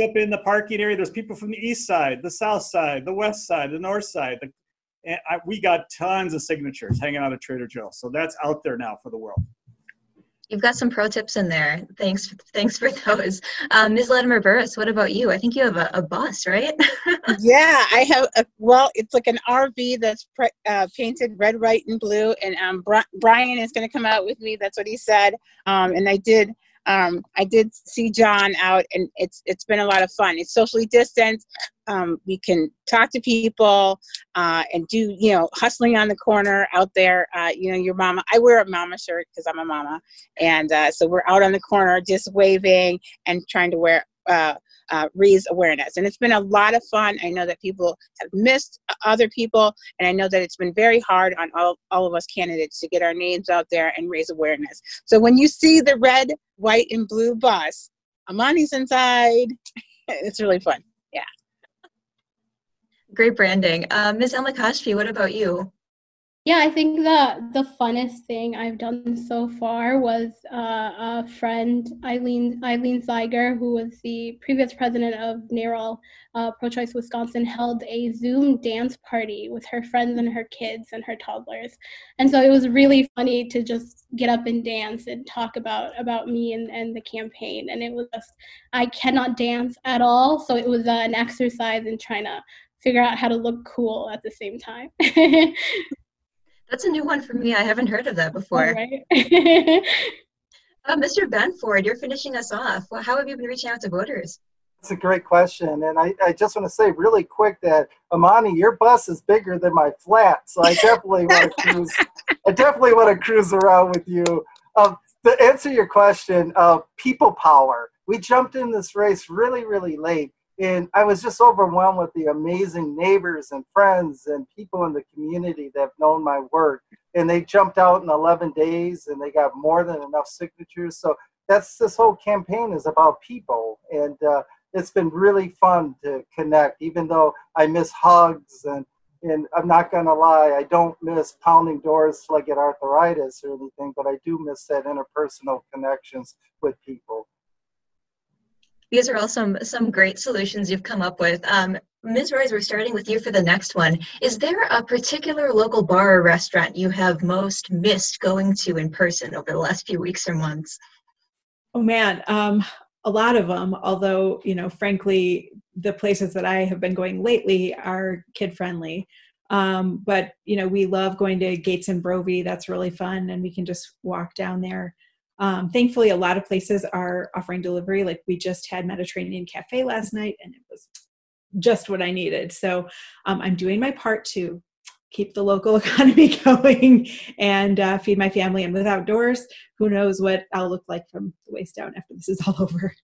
up in the parking area. There's people from the east side, the south side, the west side, the north side. We got tons of signatures hanging out at Trader Joe's. So that's out there now for the world. You've got some pro tips in there. Thanks for those. Ms. Latimer-Burris, what about you? I think you have a bus, right? Yeah, I have. Well, it's like an RV that's painted red, white, and blue. And Brian is going to come out with me. That's what he said. And I did see John out, and it's been a lot of fun. It's socially distanced. We can talk to people and do, hustling on the corner out there. Your mama, I wear a mama shirt because I'm a mama. And so we're out on the corner just waving and trying to wear raise awareness. And it's been a lot of fun. I know that people have missed other people, and I know that it's been very hard on all of us candidates to get our names out there and raise awareness. So when you see the red, white, and blue bus, Amani's inside. It's really fun. Yeah. Great branding. Ms. Emma Kashfi, what about you? Yeah, I think the funnest thing I've done so far was a friend, Eileen Zeiger, who was the previous president of NARAL Pro-Choice Wisconsin, held a Zoom dance party with her friends and her kids and her toddlers. And so it was really funny to just get up and dance and talk about me and the campaign. And it was just, I cannot dance at all, so it was an exercise in trying to figure out how to look cool at the same time. That's a new one for me. I haven't heard of that before. Right. Mr. Benford, you're finishing us off. Well, how have you been reaching out to voters? That's a great question. And I just want to say really quick that, Amani, your bus is bigger than my flat. So I definitely want to cruise. I definitely want to cruise around with you. To answer your question, people power. We jumped in this race really, really late. And I was just overwhelmed with the amazing neighbors and friends and people in the community that have known my work. And they jumped out in 11 days, and they got more than enough signatures. So that's, this whole campaign is about people. And it's been really fun to connect, even though I miss hugs. And I'm not going to lie, I don't miss pounding doors till I get arthritis or anything, but I do miss that interpersonal connections with people. These are all some great solutions you've come up with. Ms. Royce, we're starting with you for the next one. Is there a particular local bar or restaurant you have most missed going to in person over the last few weeks or months? Oh, man, a lot of them. Although, frankly, the places that I have been going lately are kid-friendly. But, we love going to Gates and Brovy. That's really fun, and we can just walk down there. Thankfully, a lot of places are offering delivery. Like, we just had Mediterranean Cafe last night, and it was just what I needed. So I'm doing my part to keep the local economy going and feed my family. And with outdoors, who knows what I'll look like from the waist down after this is all over.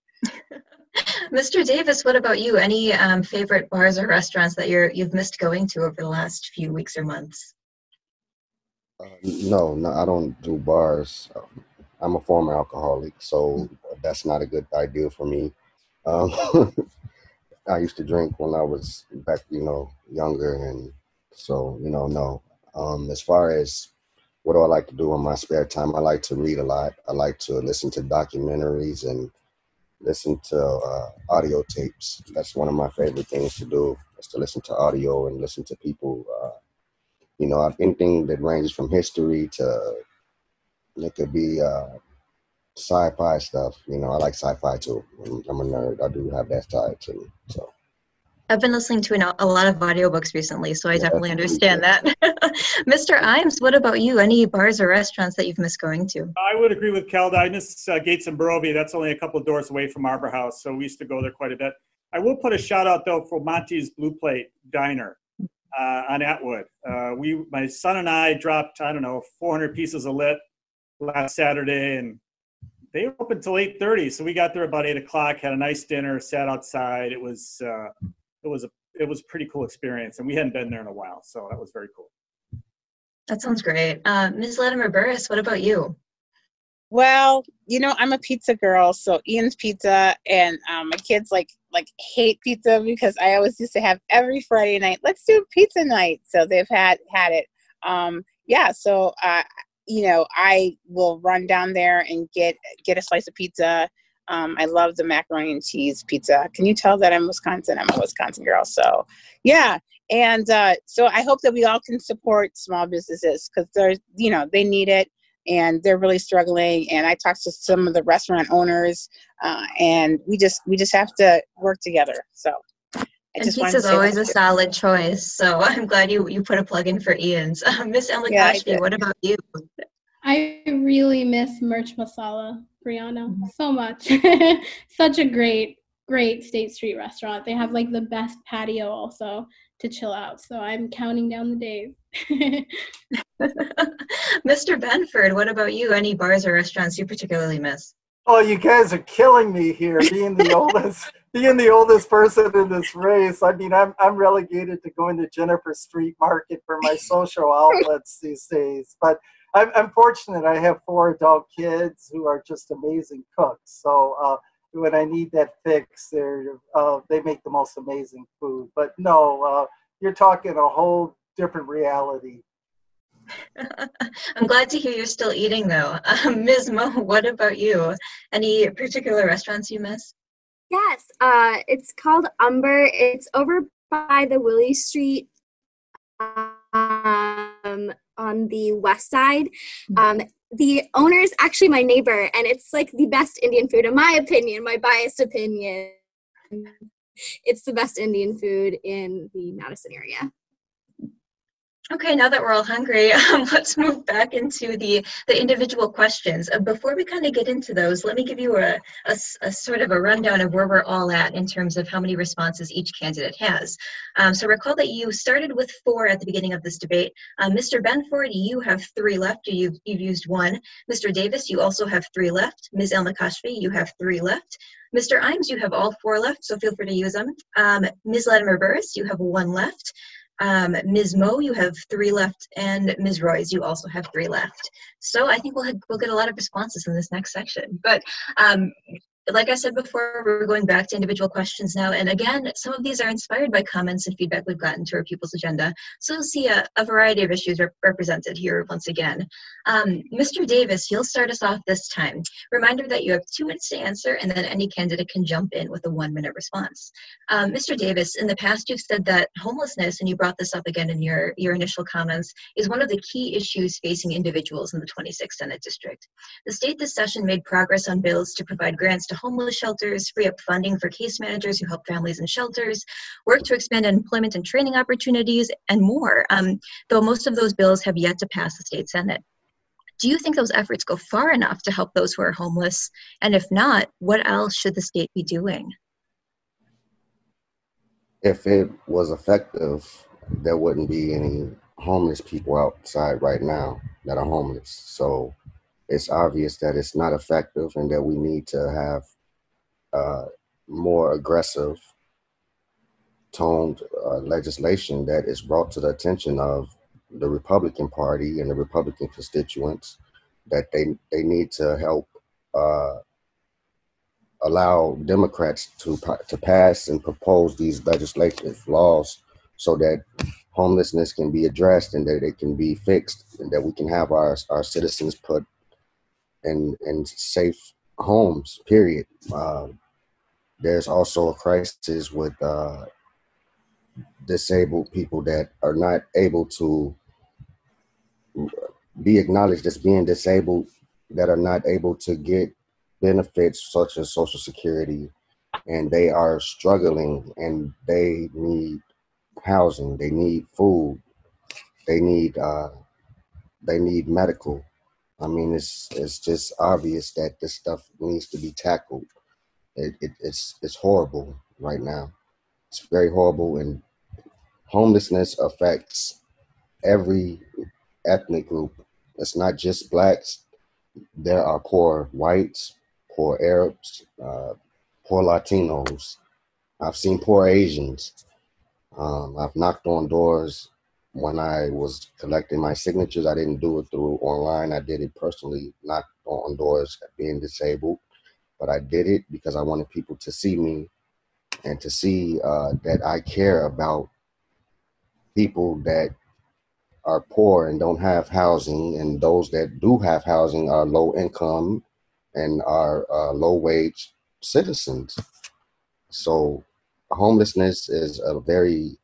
Mr. Davis, what about you? Any favorite bars or restaurants that you've missed going to over the last few weeks or months? No, I don't do bars. I'm a former alcoholic, so that's not a good idea for me. I used to drink when I was back, younger, and so, no. As far as what do I like to do in my spare time, I like to read a lot. I like to listen to documentaries and listen to audio tapes. That's one of my favorite things to do, is to listen to audio and listen to people. Anything that ranges from history to... It could be sci-fi stuff. I like sci-fi too. I'm a nerd. I do have that side too. So I've been listening to a lot of audiobooks recently, so I definitely understand that. Mr. Imes, what about you? Any bars or restaurants that you've missed going to? I would agree with Cal. I miss Gates and Brovy. That's only a couple of doors away from Arbor House, so we used to go there quite a bit. I will put a shout out though for Monty's Blue Plate Diner. On Atwood. My son and I dropped, 400 pieces of lit last Saturday, and they opened till 8:30. So we got there about 8 o'clock, had a nice dinner, sat outside. It was a pretty cool experience, and we hadn't been there in a while. So that was very cool. That sounds great. Ms. Latimer-Burris, what about you? Well, I'm a pizza girl, so Ian's Pizza, and my kids like hate pizza because I always used to have every Friday night, let's do pizza night. So they've had it. I will run down there and get a slice of pizza. I love the macaroni and cheese pizza. Can you tell that I'm Wisconsin? I'm a Wisconsin girl. So, yeah. And so I hope that we all can support small businesses because they need it. and they're really struggling. And I talked to some of the restaurant owners, and we just have to work together. So pizza is always a solid choice. So I'm glad you put a plug in for Ian's. Miss Emily Cashby, what about you? I really miss Mirch Masala, Briana, so much. Such a great State Street restaurant. They have like the best patio also to chill out. So I'm counting down the days. Mr. Benford, what about you? Any bars or restaurants you particularly miss? Oh, you guys are killing me here, being the oldest person in this race. I mean, I'm relegated to going to Jennifer Street Market for my social outlets these days. But I'm fortunate. I have 4 adult kids who are just amazing cooks. So when I need that fix, they make the most amazing food. But no, you're talking a whole different reality. I'm glad to hear you're still eating, though. Ms. Mo, what about you? Any particular restaurants you miss? Yes, it's called Umber. It's over by the Willie Street on the west side. The owner's actually my neighbor, and it's like the best Indian food, in my opinion, my biased opinion. It's the best Indian food in the Madison area. Okay, now that we're all hungry, let's move back into the individual questions. Before we kind of get into those, let me give you a sort of a rundown of where we're all at in terms of how many responses each candidate has. So recall that you started with 4 at the beginning of this debate. Mr. Benford, you have 3 left. You've used 1. Mr. Davis, you also have 3 left. Ms. El Nakashvi, you have 3 left. Mr. Imes, you have all 4 left, so feel free to use them. Ms. Latimer Burris, you have 1 left. Ms. Moe, you have 3 left, and Ms. Royce, you also have 3 left. So I think we'll get a lot of responses in this next section. But like I said before, we're going back to individual questions now. And again, some of these are inspired by comments and feedback we've gotten to our People's Agenda. So you'll see a variety of issues represented here once again. Mr. Davis, you'll start us off this time. Reminder that you have 2 minutes to answer, and then any candidate can jump in with a 1-minute response. Mr. Davis, in the past you've said that homelessness, and you brought this up again in your initial comments, is one of the key issues facing individuals in the 26th Senate District. The state this session made progress on bills to provide grants to homeless shelters, free up funding for case managers who help families in shelters, work to expand employment and training opportunities, and more, though most of those bills have yet to pass the state Senate. Do you think those efforts go far enough to help those who are homeless? And if not, what else should the state be doing? If it was effective, there wouldn't be any homeless people outside right now that are homeless. So it's obvious that it's not effective and that we need to have more aggressive toned legislation that is brought to the attention of the Republican Party and the Republican constituents, that they need to help allow Democrats to pass and propose these legislative laws so that homelessness can be addressed and that it can be fixed and that we can have our citizens put in safe homes, period. There's also a crisis with disabled people that are not able to be acknowledged as being disabled, that are not able to get benefits such as Social Security, and they are struggling and they need housing, they need food, they need medical. I mean, it's just obvious that this stuff needs to be tackled. It's horrible right now. It's very horrible, and homelessness affects every ethnic group. It's not just blacks. There are poor whites, poor Arabs, poor Latinos. I've seen poor Asians. I've knocked on doors. When I was collecting my signatures, I didn't do it through online. I did it personally, knocked on doors being disabled. But I did it because I wanted people to see me and to see that I care about people that are poor and don't have housing, and those that do have housing are low income and are low wage citizens. So homelessness is a very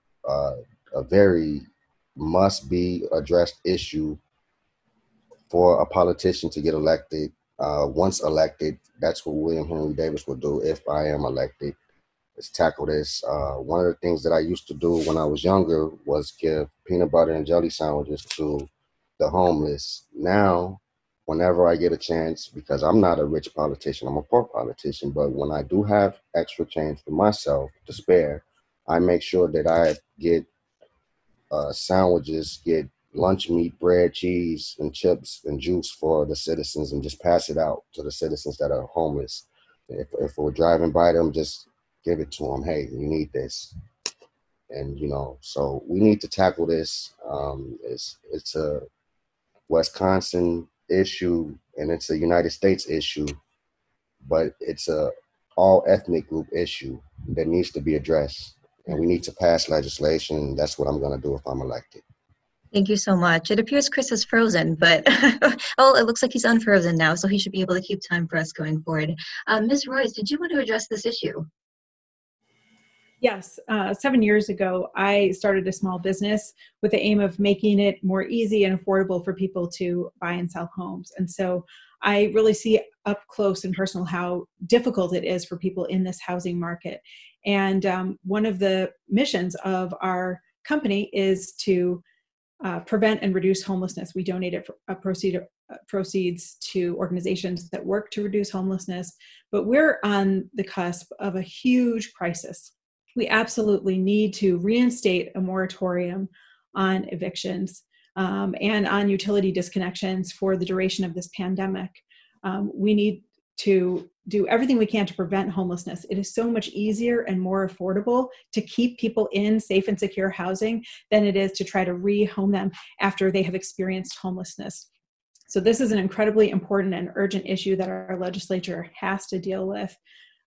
must be addressed issue for a politician to get elected. Once elected, that's what William Henry Davis would do if I am elected, is tackle this. One of the things that I used to do when I was younger was give peanut butter and jelly sandwiches to the homeless. Now, whenever I get a chance, because I'm not a rich politician, I'm a poor politician, but when I do have extra change for myself to spare, I make sure that I get sandwiches, get lunch meat, bread, cheese, and chips and juice for the citizens, and just pass it out to the citizens that are homeless. If we're driving by them, just give it to them. Hey, you need this. And, you know, so we need to tackle this. It's a Wisconsin issue, and it's a United States issue, but it's a all ethnic group issue that needs to be addressed. And we need to pass legislation. That's what I'm going to do if I'm elected. Thank you so much. It appears Chris is frozen, but oh, it looks like he's unfrozen now, so he should be able to keep time for us going forward. Ms. Royce, did you want to address this issue? Yes. 7 years ago, I started a small business with the aim of making it more easy and affordable for people to buy and sell homes. And so I really see up close and personal how difficult it is for people in this housing market. And one of the missions of our company is to prevent and reduce homelessness. We donate proceeds to organizations that work to reduce homelessness, but we're on the cusp of a huge crisis. We absolutely need to reinstate a moratorium on evictions and on utility disconnections for the duration of this pandemic. We need to do everything we can to prevent homelessness. It is so much easier and more affordable to keep people in safe and secure housing than it is to try to rehome them after they have experienced homelessness. So this is an incredibly important and urgent issue that our legislature has to deal with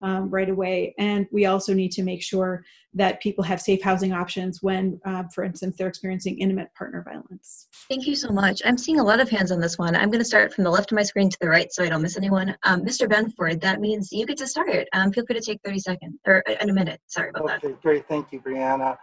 right away. And we also need to make sure that people have safe housing options when, for instance, they're experiencing intimate partner violence. Thank you so much. I'm seeing a lot of hands on this one. I'm going to start from the left of my screen to the right so I don't miss anyone. Mr. Benford, that means you get to start. Feel free to take 30 seconds or in a minute. Sorry about that. Okay, great. Thank you, Briana.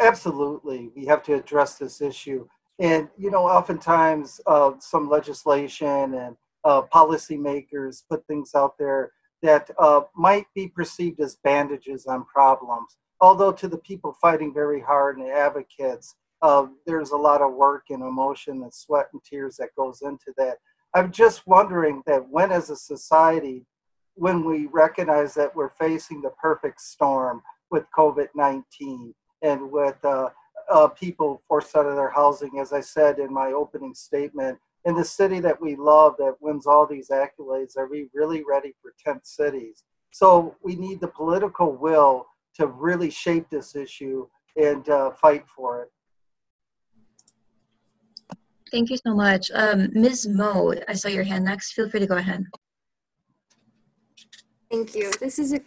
Absolutely. We have to address this issue. And, you know, oftentimes some legislation and policymakers put things out there that might be perceived as bandages on problems. Although to the people fighting very hard and the advocates, there's a lot of work and emotion and sweat and tears that goes into that. I'm just wondering that when as a society, when we recognize that we're facing the perfect storm with COVID-19 and with people forced out of their housing, as I said in my opening statement, in the city that we love that wins all these accolades, are we really ready for tent cities? So we need the political will to really shape this issue and fight for it. Thank you so much. Ms. Moe, I saw your hand next. Feel free to go ahead. Thank you. This is a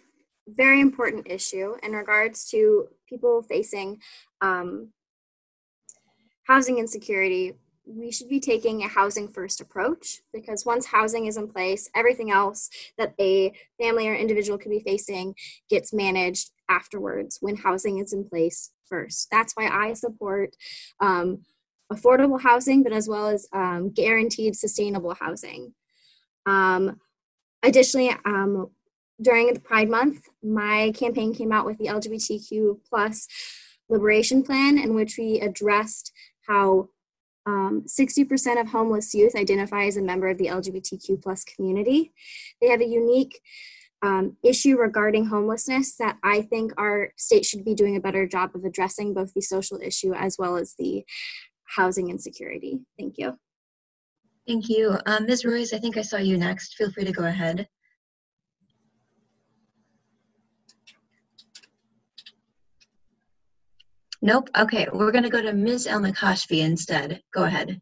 very important issue in regards to people facing housing insecurity. We should be taking a housing first approach, because once housing is in place, everything else that a family or individual could be facing gets managed afterwards when housing is in place first. That's why I support affordable housing, but as well as guaranteed sustainable housing. Additionally, during the Pride Month, my campaign came out with the LGBTQ+ Liberation Plan, in which we addressed how 60% of homeless youth identify as a member of the LGBTQ+ community. They have a unique issue regarding homelessness that I think our state should be doing a better job of addressing, both the social issue as well as the housing insecurity. Thank you. Thank you. Ms. Royce, I think I saw you next. Feel free to go ahead. Nope. Okay, we're going to go to Ms. El-Nakashvi instead. Go ahead.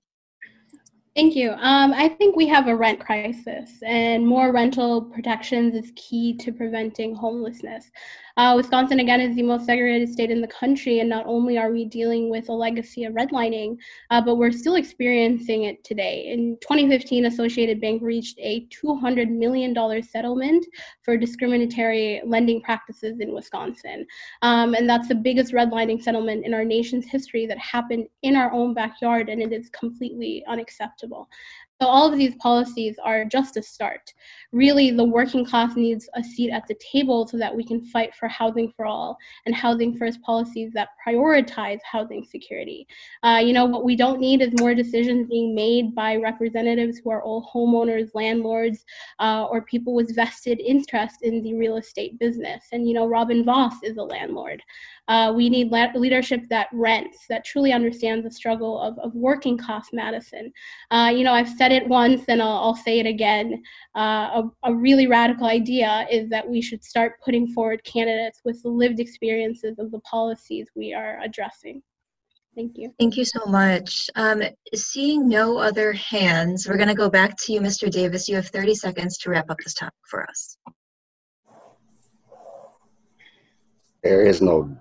Thank you. I think we have a rent crisis, and more rental protections is key to preventing homelessness. Wisconsin, again, is the most segregated state in the country, and not only are we dealing with a legacy of redlining, but we're still experiencing it today. In 2015, Associated Bank reached a $200 million settlement for discriminatory lending practices in Wisconsin, and that's the biggest redlining settlement in our nation's history that happened in our own backyard, and it is completely unacceptable. acceptable. So all of these policies are just a start. Really, the working class needs a seat at the table so that we can fight for housing for all and housing first policies that prioritize housing security. What we don't need is more decisions being made by representatives who are all homeowners, landlords, or people with vested interest in the real estate business. And, Robin Vos is a landlord. We need leadership that rents, that truly understands the struggle of working class Madison. I've said it once and I'll say it again. A really radical idea is that we should start putting forward candidates with the lived experiences of the policies we are addressing. Thank you. Thank you so much. Seeing no other hands, we're going to go back to you, Mr. Davis. You have 30 seconds to wrap up this topic for us. There is no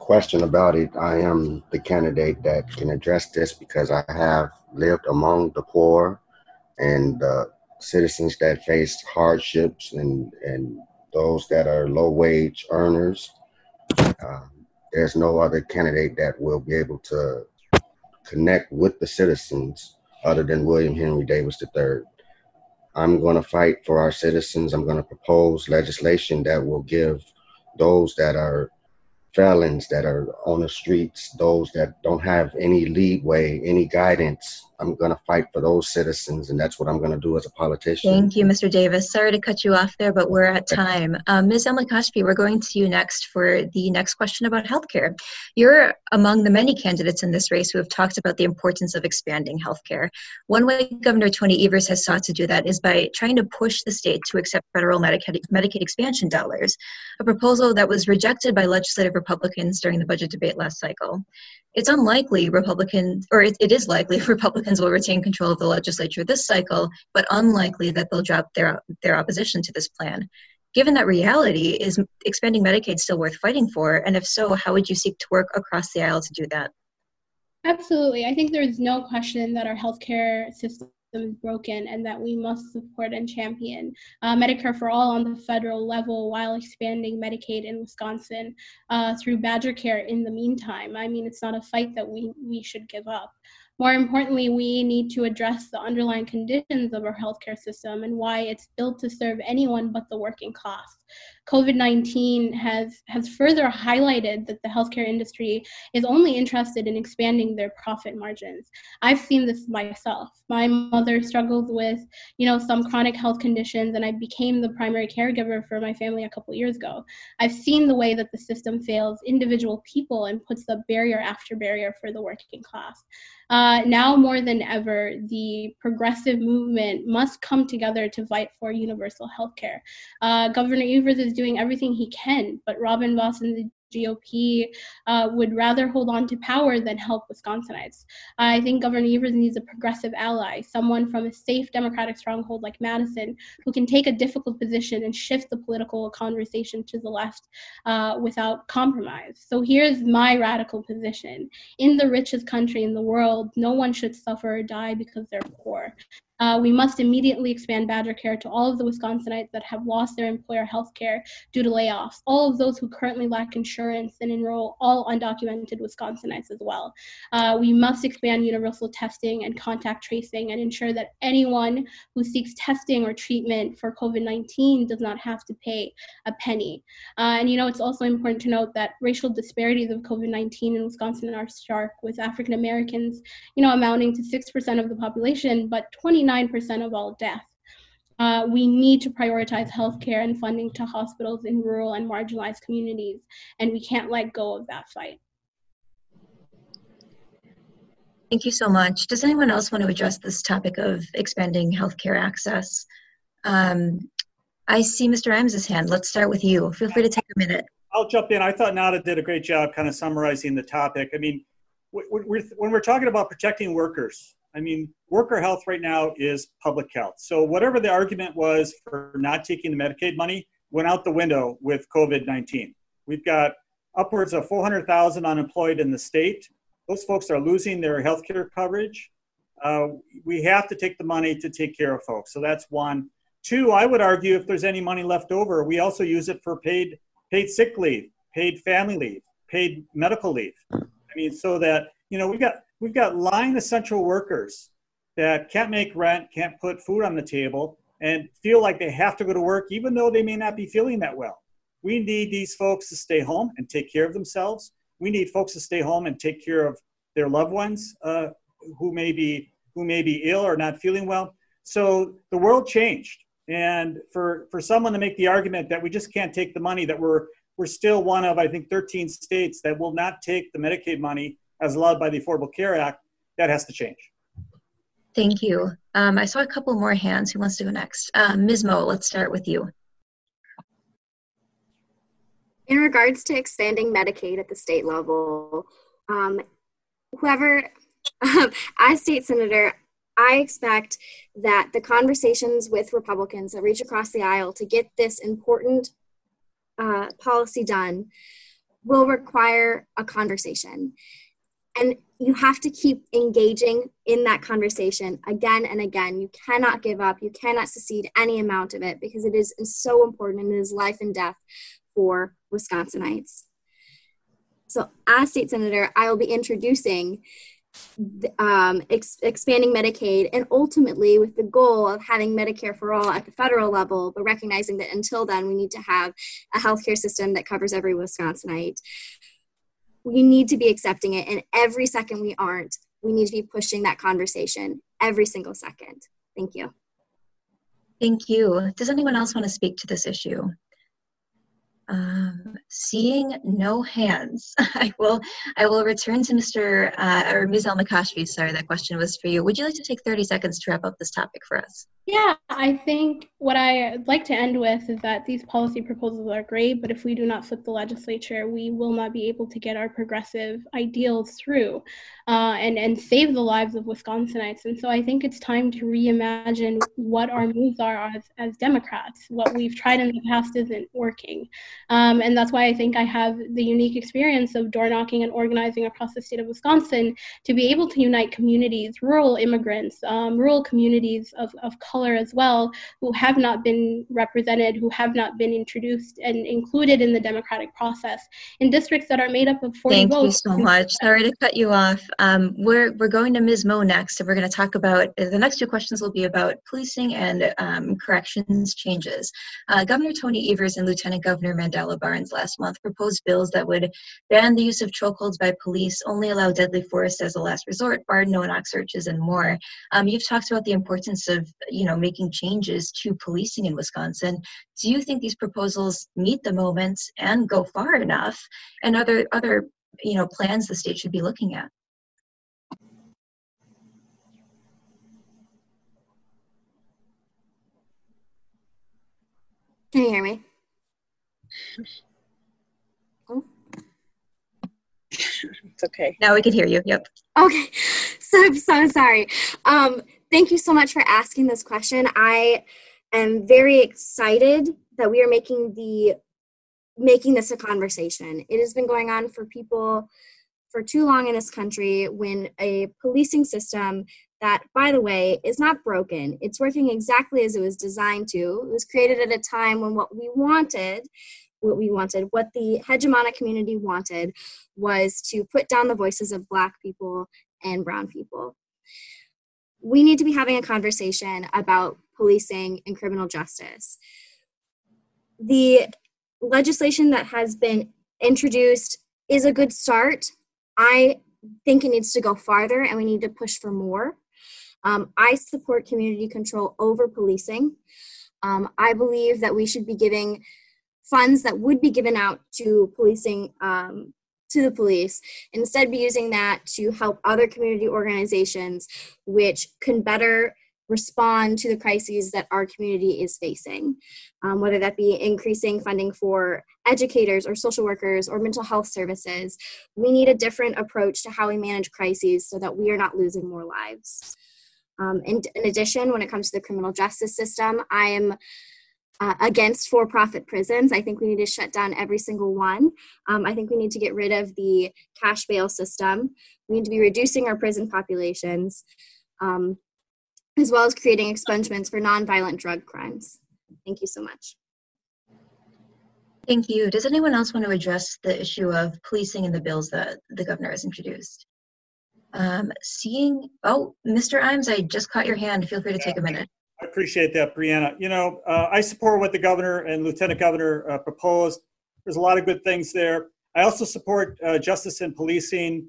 question about it. I am the candidate that can address this because I have lived among the poor and citizens that face hardships and those that are low wage earners. There's no other candidate that will be able to connect with the citizens other than William Henry Davis III. I'm going to fight for our citizens. I'm going to propose legislation that will give those that are felons, that are on the streets, those that don't have any leeway, any guidance. I'm going to fight for those citizens, and that's what I'm going to do as a politician. Thank you, Mr. Davis. Sorry to cut you off there, but we're at time. Ms. Emily Koshby, we're going to you next for the next question about healthcare. You're among the many candidates in this race who have talked about the importance of expanding healthcare. One way Governor Tony Evers has sought to do that is by trying to push the state to accept federal Medicaid expansion dollars, a proposal that was rejected by legislative Republicans during the budget debate last cycle. It's unlikely Republicans, or it is likely Republicans will retain control of the legislature this cycle, but unlikely that they'll drop their opposition to this plan. Given that reality, is expanding Medicaid still worth fighting for? And if so, how would you seek to work across the aisle to do that? Absolutely. I think there's no question that our healthcare system is broken and that we must support and champion Medicare for all on the federal level while expanding Medicaid in Wisconsin through Badger Care in the meantime. I mean, it's not a fight that we should give up. More importantly, we need to address the underlying conditions of our healthcare system and why it's built to serve anyone but the working class. COVID-19 has further highlighted that the healthcare industry is only interested in expanding their profit margins. I've seen this myself. My mother struggled with, some chronic health conditions, and I became the primary caregiver for my family a couple years ago. I've seen the way that the system fails individual people and puts up barrier after barrier for the working class. Now more than ever, the progressive movement must come together to fight for universal healthcare. Governor Evers is doing everything he can, but Robin Vos and the GOP would rather hold on to power than help Wisconsinites. I think Governor Evers needs a progressive ally, someone from a safe Democratic stronghold like Madison, who can take a difficult position and shift the political conversation to the left without compromise. So here's my radical position. In the richest country in the world, no one should suffer or die because they're poor. We must immediately expand Badger Care to all of the Wisconsinites that have lost their employer health care due to layoffs, all of those who currently lack insurance, and enroll all undocumented Wisconsinites as well. We must expand universal testing and contact tracing and ensure that anyone who seeks testing or treatment for COVID-19 does not have to pay a penny. It's also important to note that racial disparities of COVID-19 in Wisconsin are stark, with African Americans, amounting to 6% of the population, but 29% of all death. We need to prioritize healthcare and funding to hospitals in rural and marginalized communities, and we can't let go of that fight. Thank you so much. Does anyone else want to address this topic of expanding healthcare access? I see Mr. Rams's hand. Let's start with you. Feel free to take a minute. I'll jump in. I thought Nada did a great job kind of summarizing the topic. I mean, when we're talking about protecting workers, I mean, worker health right now is public health. So whatever the argument was for not taking the Medicaid money went out the window with COVID-19. We've got upwards of 400,000 unemployed in the state. Those folks are losing their health care coverage. We have to take the money to take care of folks. So that's one. Two, I would argue if there's any money left over, we also use it for paid sick leave, paid family leave, paid medical leave. I mean, so that, we've got line essential workers that can't make rent, can't put food on the table, and feel like they have to go to work even though they may not be feeling that well. We need these folks to stay home and take care of themselves. We need folks to stay home and take care of their loved ones who may be ill or not feeling well. So the world changed. And for someone to make the argument that we just can't take the money, that we're still one of, I think, 13 states that will not take the Medicaid money as allowed by the Affordable Care Act, that has to change. Thank you. I saw a couple more hands. Who wants to go next? Ms. Moe, let's start with you. In regards to expanding Medicaid at the state level, as state senator, I expect that the conversations with Republicans that reach across the aisle to get this important policy done will require a conversation. And you have to keep engaging in that conversation again and again. You cannot give up. You cannot secede any amount of it because it is so important and it is life and death for Wisconsinites. So as state senator, I will be introducing expanding Medicaid and ultimately with the goal of having Medicare for all at the federal level, but recognizing that until then, we need to have a healthcare system that covers every Wisconsinite. We need to be accepting it. And every second we aren't, we need to be pushing that conversation every single second. Thank you. Thank you. Does anyone else want to speak to this issue? Seeing no hands, I will return to Mr. or Ms. El-Makashvi. Sorry, that question was for you. Would you like to take 30 seconds to wrap up this topic for us? Yeah, I think what I'd like to end with is that these policy proposals are great, but if we do not flip the legislature, we will not be able to get our progressive ideals through and save the lives of Wisconsinites. And so I think it's time to reimagine what our moves are as Democrats. What we've tried in the past isn't working. And that's why I think I have the unique experience of door knocking and organizing across the state of Wisconsin to be able to unite communities, rural immigrants, rural communities of color as well, who have not been represented, who have not been introduced and included in the democratic process in districts that are made up of 40 votes. Thank you so much. Sorry to cut you off. We're going to Ms. Moe next, and we're going to talk about, the next two questions will be about policing and corrections changes. Governor Tony Evers and Lieutenant Governor Mandela Barnes last month proposed bills that would ban the use of chokeholds by police, only allow deadly force as a last resort, barred no-knock searches, and more. You've talked about the importance of, making changes to policing in Wisconsin. Do you think these proposals meet the moments and go far enough? And other plans the state should be looking at? Can you hear me? It's okay. Now we can hear you. Yep. Okay. So sorry. Thank you so much for asking this question. I am very excited that we are making this a conversation. It has been going on for people for too long in this country when a policing system that, by the way, is not broken. It's working exactly as it was designed to. It was created at a time when what the hegemonic community wanted was to put down the voices of Black people and brown people. We need to be having a conversation about policing and criminal justice. The legislation that has been introduced is a good start. I think it needs to go farther and we need to push for more. I support community control over policing. I believe that we should be giving funds that would be given out to policing, to the police, instead be using that to help other community organizations which can better respond to the crises that our community is facing, whether that be increasing funding for educators or social workers or mental health services. We need a different approach to how we manage crises so that we are not losing more lives. In addition, when it comes to the criminal justice system, I am against for-profit prisons. I think we need to shut down every single one. I think we need to get rid of the cash bail system. We need to be reducing our prison populations, as well as creating expungements for nonviolent drug crimes. Thank you so much. Thank you. Does anyone else want to address the issue of policing and the bills that the governor has introduced? Mr. Imes, I just caught your hand. Feel free to take a minute. I appreciate that, Briana. You know, I support what the governor and lieutenant governor proposed. There's a lot of good things there. I also support justice and policing.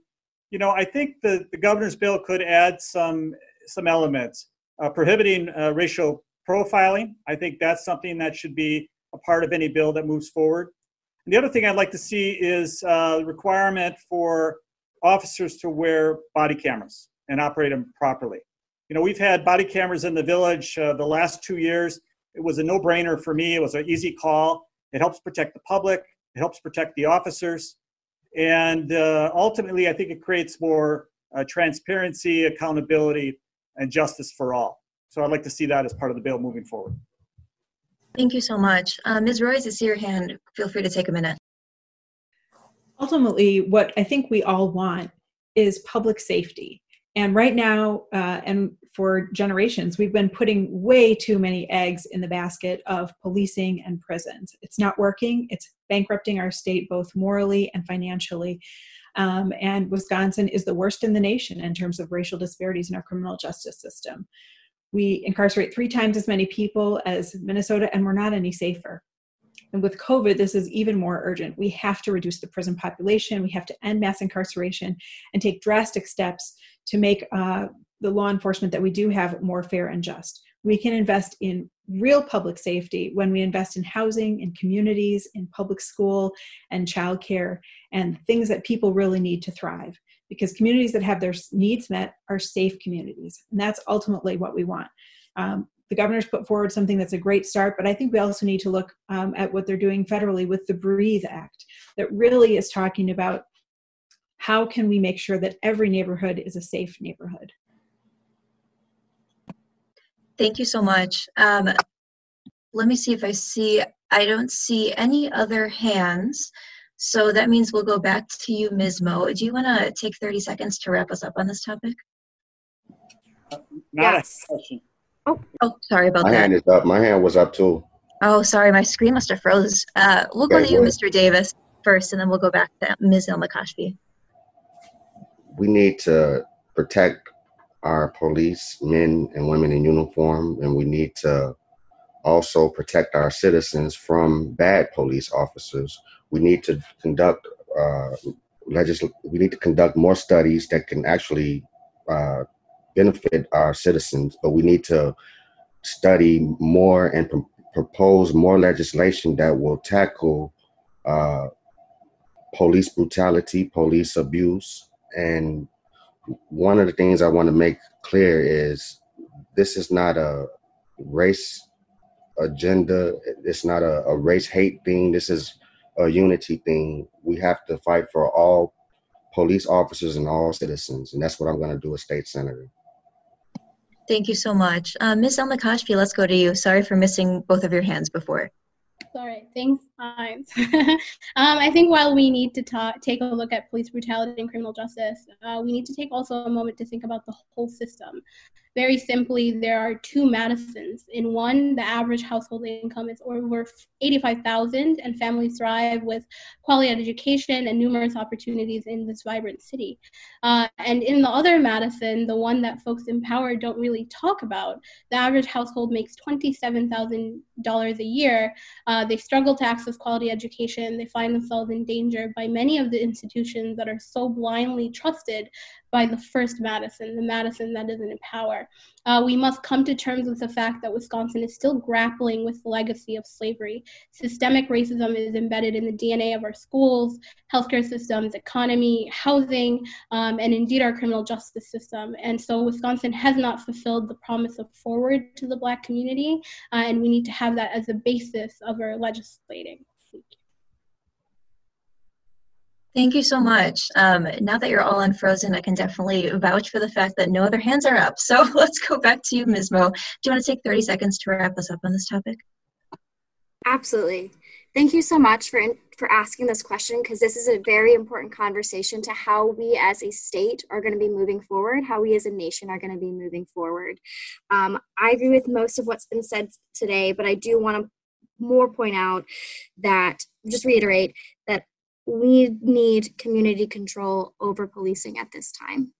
You know, I think the governor's bill could add some elements. Prohibiting racial profiling, I think that's something that should be a part of any bill that moves forward. And the other thing I'd like to see is the requirement for officers to wear body cameras and operate them properly. You know, we've had body cameras in the village the last 2 years. It was a no-brainer for me. It was an easy call. It helps protect the public. It helps protect the officers. And ultimately, I think it creates more transparency, accountability, and justice for all. So I'd like to see that as part of the bill moving forward. Thank you so much. Ms. Royce, I see your hand. Feel free to take a minute. Ultimately, what I think we all want is public safety. And right now, and for generations, we've been putting way too many eggs in the basket of policing and prisons. It's not working. It's bankrupting our state both morally and financially. And Wisconsin is the worst in the nation in terms of racial disparities in our criminal justice system. We incarcerate 3 times as many people as Minnesota, and we're not any safer. And with COVID, this is even more urgent. We have to reduce the prison population. We have to end mass incarceration and take drastic steps to make the law enforcement that we do have more fair and just. We can invest in real public safety when we invest in housing, in communities, in public school, and childcare, and things that people really need to thrive. Because communities that have their needs met are safe communities. And that's ultimately what we want. The governor's put forward something that's a great start, but I think we also need to look at what they're doing federally with the BREATHE Act that really is talking about how can we make sure that every neighborhood is a safe neighborhood. Thank you so much. Let me see if I don't see any other hands. So that means we'll go back to you, Ms. Moe. Do you want to take 30 seconds to wrap us up on this topic? Yes. Oh, sorry about that. My hand is up. My hand was up too. Oh, sorry. My screen must have froze. We'll go to you, Mr. Davis, first, and then we'll go back to Ms. El-Makashfi. We need to protect our police, men and women in uniform, and we need to also protect our citizens from bad police officers. We need to conduct more studies that can actually benefit our citizens, but we need to study more and propose more legislation that will tackle police brutality, police abuse. And one of the things I want to make clear is this is not a race agenda. It's not a race hate thing. This is a unity thing. We have to fight for all police officers and all citizens, and that's what I'm going to do as state senator. Thank you so much. Ms. El-Makashfi, let's go to you. Sorry for missing both of your hands before. Sorry, thanks. I think while we need to take a look at police brutality and criminal justice, we need to take also a moment to think about the whole system. Very simply, there are 2 Madisons. In one, the average household income is over $85,000, and families thrive with quality education and numerous opportunities in this vibrant city. And in the other Madison, the one that folks in power don't really talk about, the average household makes $27,000 a year. They struggle to access quality education. They find themselves in danger by many of the institutions that are so blindly trusted by the first Madison, the Madison that isn't in power. We must come to terms with the fact that Wisconsin is still grappling with the legacy of slavery. Systemic racism is embedded in the DNA of our schools, healthcare systems, economy, housing, and indeed our criminal justice system. And so Wisconsin has not fulfilled the promise of forward to the Black community, and we need to have that as the basis of our legislating. Thank you so much. Now that you're all unfrozen, I can definitely vouch for the fact that no other hands are up. So let's go back to you, Ms. Moe. Do you want to take 30 seconds to wrap us up on this topic? Absolutely. Thank you so much for asking this question, because this is a very important conversation to how we as a state are going to be moving forward, how we as a nation are going to be moving forward. I agree with most of what's been said today, but I do want to point out that, just reiterate, that we need community control over policing at this time.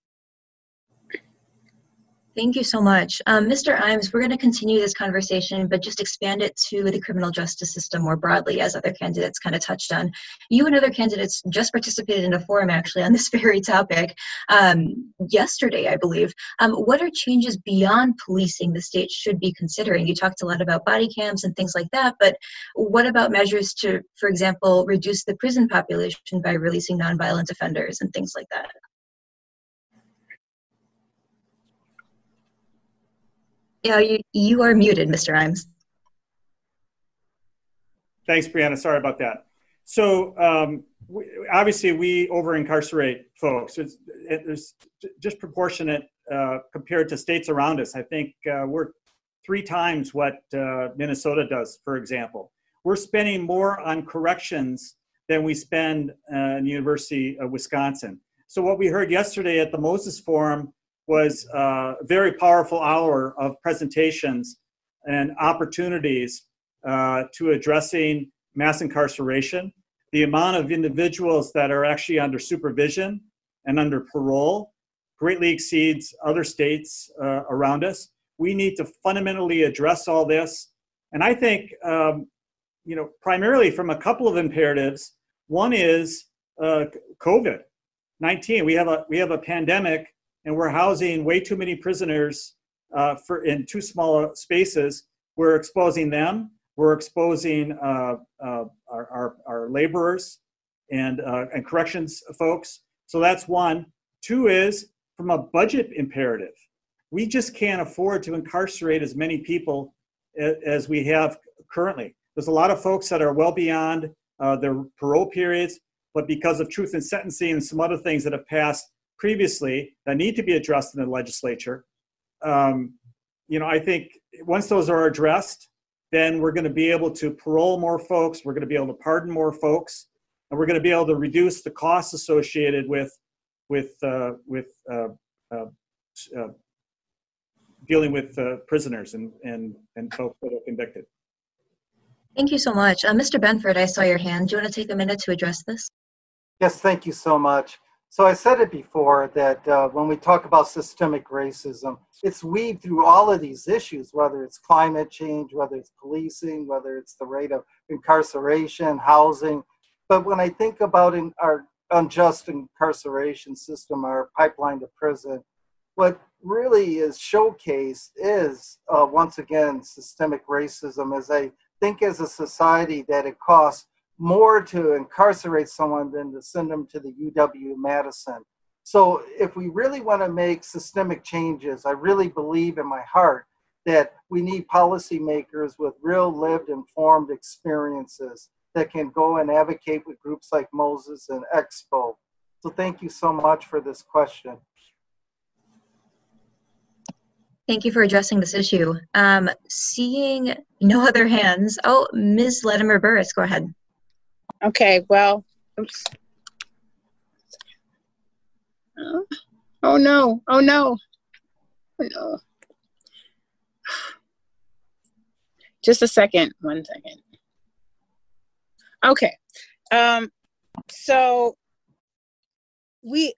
Thank you so much. Mr. Imes, we're going to continue this conversation, but just expand it to the criminal justice system more broadly, as other candidates kind of touched on. You and other candidates just participated in a forum, actually, on this very topic yesterday, I believe. What are changes beyond policing the state should be considering? You talked a lot about body cams and things like that, but what about measures to, for example, reduce the prison population by releasing nonviolent offenders and things like that? Yeah, you are muted, Mr. Imes. Thanks, Briana. Sorry about that. So obviously we over-incarcerate folks. It's disproportionate compared to states around us. I think we're 3 times what Minnesota does, for example. We're spending more on corrections than we spend in the University of Wisconsin. So what we heard yesterday at the Moses Forum was a very powerful hour of presentations and opportunities to addressing mass incarceration, the amount of individuals that are actually under supervision and under parole greatly exceeds other states around us. We need to fundamentally address all this. And I think, primarily from a couple of imperatives. One is COVID-19. We have a pandemic, and we're housing way too many prisoners in too small spaces. We're exposing them. We're exposing our laborers and corrections folks. So that's one. 2 is from a budget imperative. We just can't afford to incarcerate as many people as we have currently. There's a lot of folks that are well beyond their parole periods, but because of truth in sentencing and some other things that have passed previously that need to be addressed in the legislature, I think once those are addressed, then we're going to be able to parole more folks, we're going to be able to pardon more folks, and we're going to be able to reduce the costs associated with dealing with prisoners and folks that are convicted. Thank you so much. Mr. Benford, I saw your hand. Do you want to take a minute to address this? Yes, thank you so much. So I said it before that when we talk about systemic racism, it's weaved through all of these issues, whether it's climate change, whether it's policing, whether it's the rate of incarceration, housing. But when I think about our unjust incarceration system, our pipeline to prison, what really is showcased is, once again, systemic racism, as I think as a society that it costs more to incarcerate someone than to send them to the UW-Madison. So if we really want to make systemic changes, I really believe in my heart that we need policymakers with real lived informed experiences that can go and advocate with groups like Moses and Expo. So thank you so much for this question. Thank you for addressing this issue. Seeing no other hands, Ms. Latimer Burris, go ahead. Okay, well, oops. Oh no. Just a second, 1 second. Okay, so we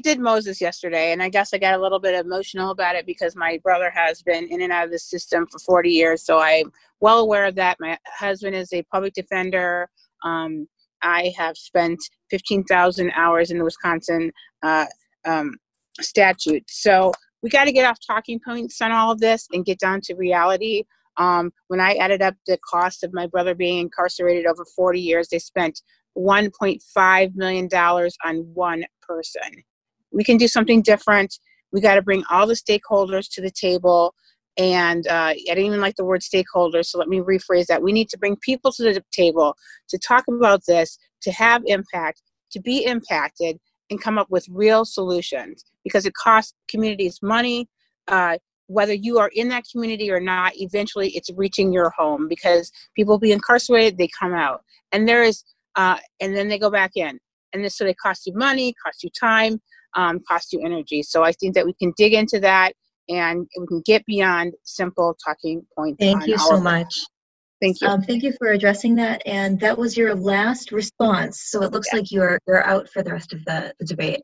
did Moses yesterday, and I guess I got a little bit emotional about it because my brother has been in and out of the system for 40 years, so I'm well aware of that. My husband is a public defender. I have spent 15,000 hours in the Wisconsin statute. So we got to get off talking points on all of this and get down to reality. When I added up the cost of my brother being incarcerated over 40 years, they spent $1.5 million on one person. We can do something different. We got to bring all the stakeholders to the table. And I didn't even like the word stakeholders, so let me rephrase that. We need to bring people to the table to talk about this, to have impact, to be impacted, and come up with real solutions, because it costs communities money. Whether you are in that community or not, eventually it's reaching your home, because people be incarcerated, they come out, and there is, and then they go back in. And this, so they cost you money, cost you time, cost you energy. So I think that we can dig into that, and we can get beyond simple talking points. Thank you so much. Thank you. Thank you for addressing that. And that was your last response. So it looks like you're out for the rest of the debate.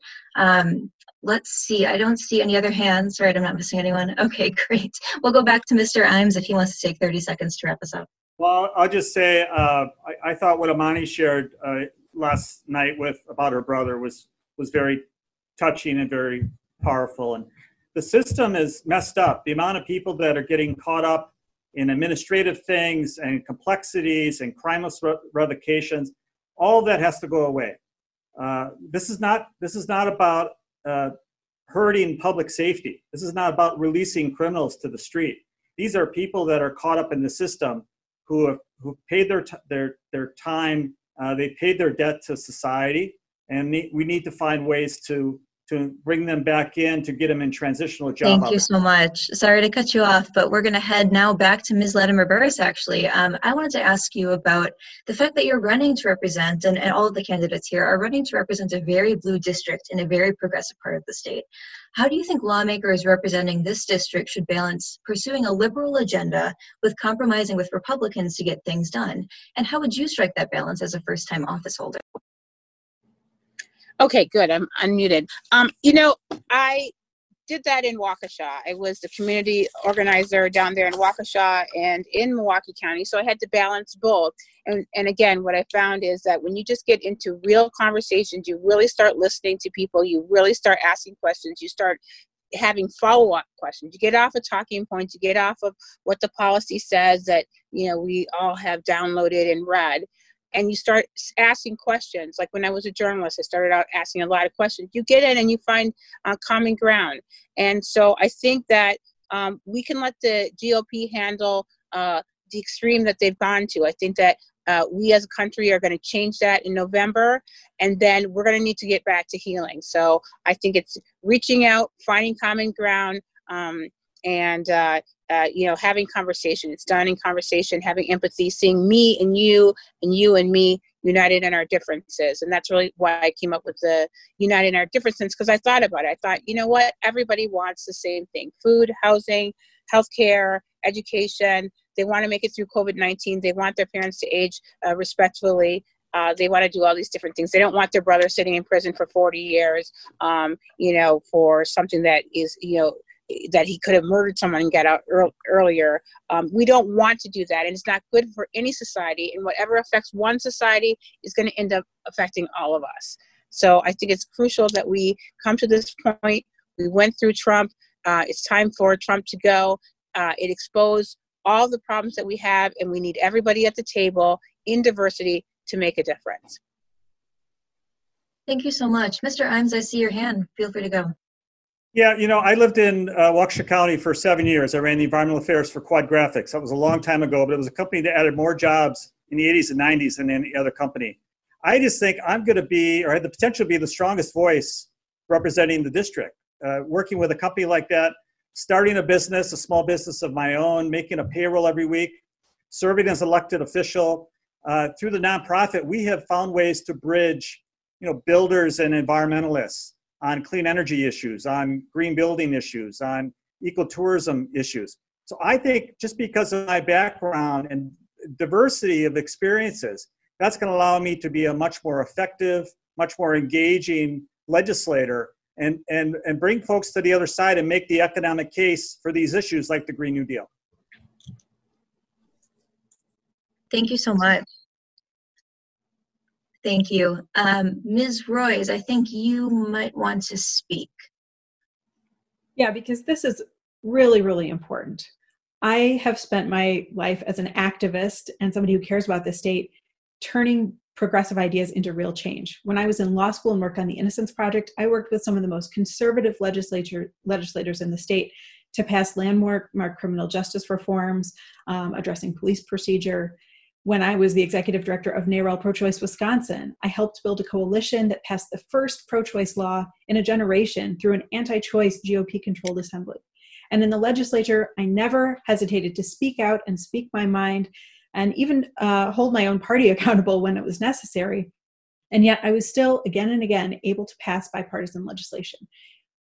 Let's see. I don't see any other hands, right? I'm not missing anyone. Okay, great. We'll go back to Mr. Imes if he wants to take 30 seconds to wrap us up. Well, I'll just say I thought what Imani shared last night about her brother was very touching and very powerful. And the system is messed up. The amount of people that are getting caught up in administrative things and complexities and crimeless revocations, all that has to go away. This is not about hurting public safety. This is not about releasing criminals to the street. These are people that are caught up in the system who paid their time. They paid their debt to society, and we need to find ways to bring them back in, to get them in transitional job. Thank you so much. Sorry to cut you off, but we're going to head now back to Ms. Latimer Burris, actually. I wanted to ask you about the fact that you're running to represent, and all of the candidates here are running to represent a very blue district in a very progressive part of the state. How do you think lawmakers representing this district should balance pursuing a liberal agenda with compromising with Republicans to get things done? And how would you strike that balance as a first-time office holder? Okay, good. I'm unmuted. You know, I did that in Waukesha. I was the community organizer down there in Waukesha and in Milwaukee County, so I had to balance both. And again, what I found is that when you just get into real conversations, you really start listening to people, you really start asking questions, you start having follow-up questions. You get off of talking points, you get off of what the policy says that, you know, we all have downloaded and read. And you start asking questions. Like when I was a journalist, I started out asking a lot of questions. You get in and you find common ground. And so I think that we can let the GOP handle the extreme that they've gone to. I think that we as a country are going to change that in November, and then we're going to need to get back to healing. So I think it's reaching out, finding common ground, you know, having conversation. It's done in conversation, having empathy, seeing me and you and you and me united in our differences. And that's really why I came up with the United in Our Differences, because I thought about it. I thought, you know what? Everybody wants the same thing: food, housing, healthcare, education. They want to make it through COVID-19. They want their parents to age respectfully. They want to do all these different things. They don't want their brother sitting in prison for 40 years, you know, for something that is, you know, that he could have murdered someone and got out earlier. We don't want to do that, and it's not good for any society, and whatever affects one society is going to end up affecting all of us. So I think it's crucial that we come to this point. We went through Trump. It's time for Trump to go. It exposed all the problems that we have, and we need everybody at the table in diversity to make a difference. Thank you so much. Mr. Imes, I see your hand. Feel free to go. Yeah, you know, I lived in Waukesha County for 7 years. I ran the environmental affairs for Quad Graphics. That was a long time ago, but it was a company that added more jobs in the 80s and 90s than any other company. I just think I'm going to be, or had the potential to be, the strongest voice representing the district. Working with a company like that, starting a business, a small business of my own, making a payroll every week, serving as elected official. Through the nonprofit, we have found ways to bridge, you know, builders and environmentalists on clean energy issues, on green building issues, on ecotourism issues. So I think just because of my background and diversity of experiences, that's going to allow me to be a much more effective, much more engaging legislator and bring folks to the other side and make the economic case for these issues like the Green New Deal. Thank you so much. Thank you. Ms. Royce, I think you might want to speak. Yeah, because this is really, really important. I have spent my life as an activist and somebody who cares about the state, turning progressive ideas into real change. When I was in law school and worked on the Innocence Project, I worked with some of the most conservative legislators in the state to pass landmark criminal justice reforms, addressing police procedure. When I was the executive director of NARAL Pro-Choice Wisconsin, I helped build a coalition that passed the first pro-choice law in a generation through an anti-choice GOP-controlled assembly. And in the legislature, I never hesitated to speak out and speak my mind and even hold my own party accountable when it was necessary. And yet I was still, again and again, able to pass bipartisan legislation.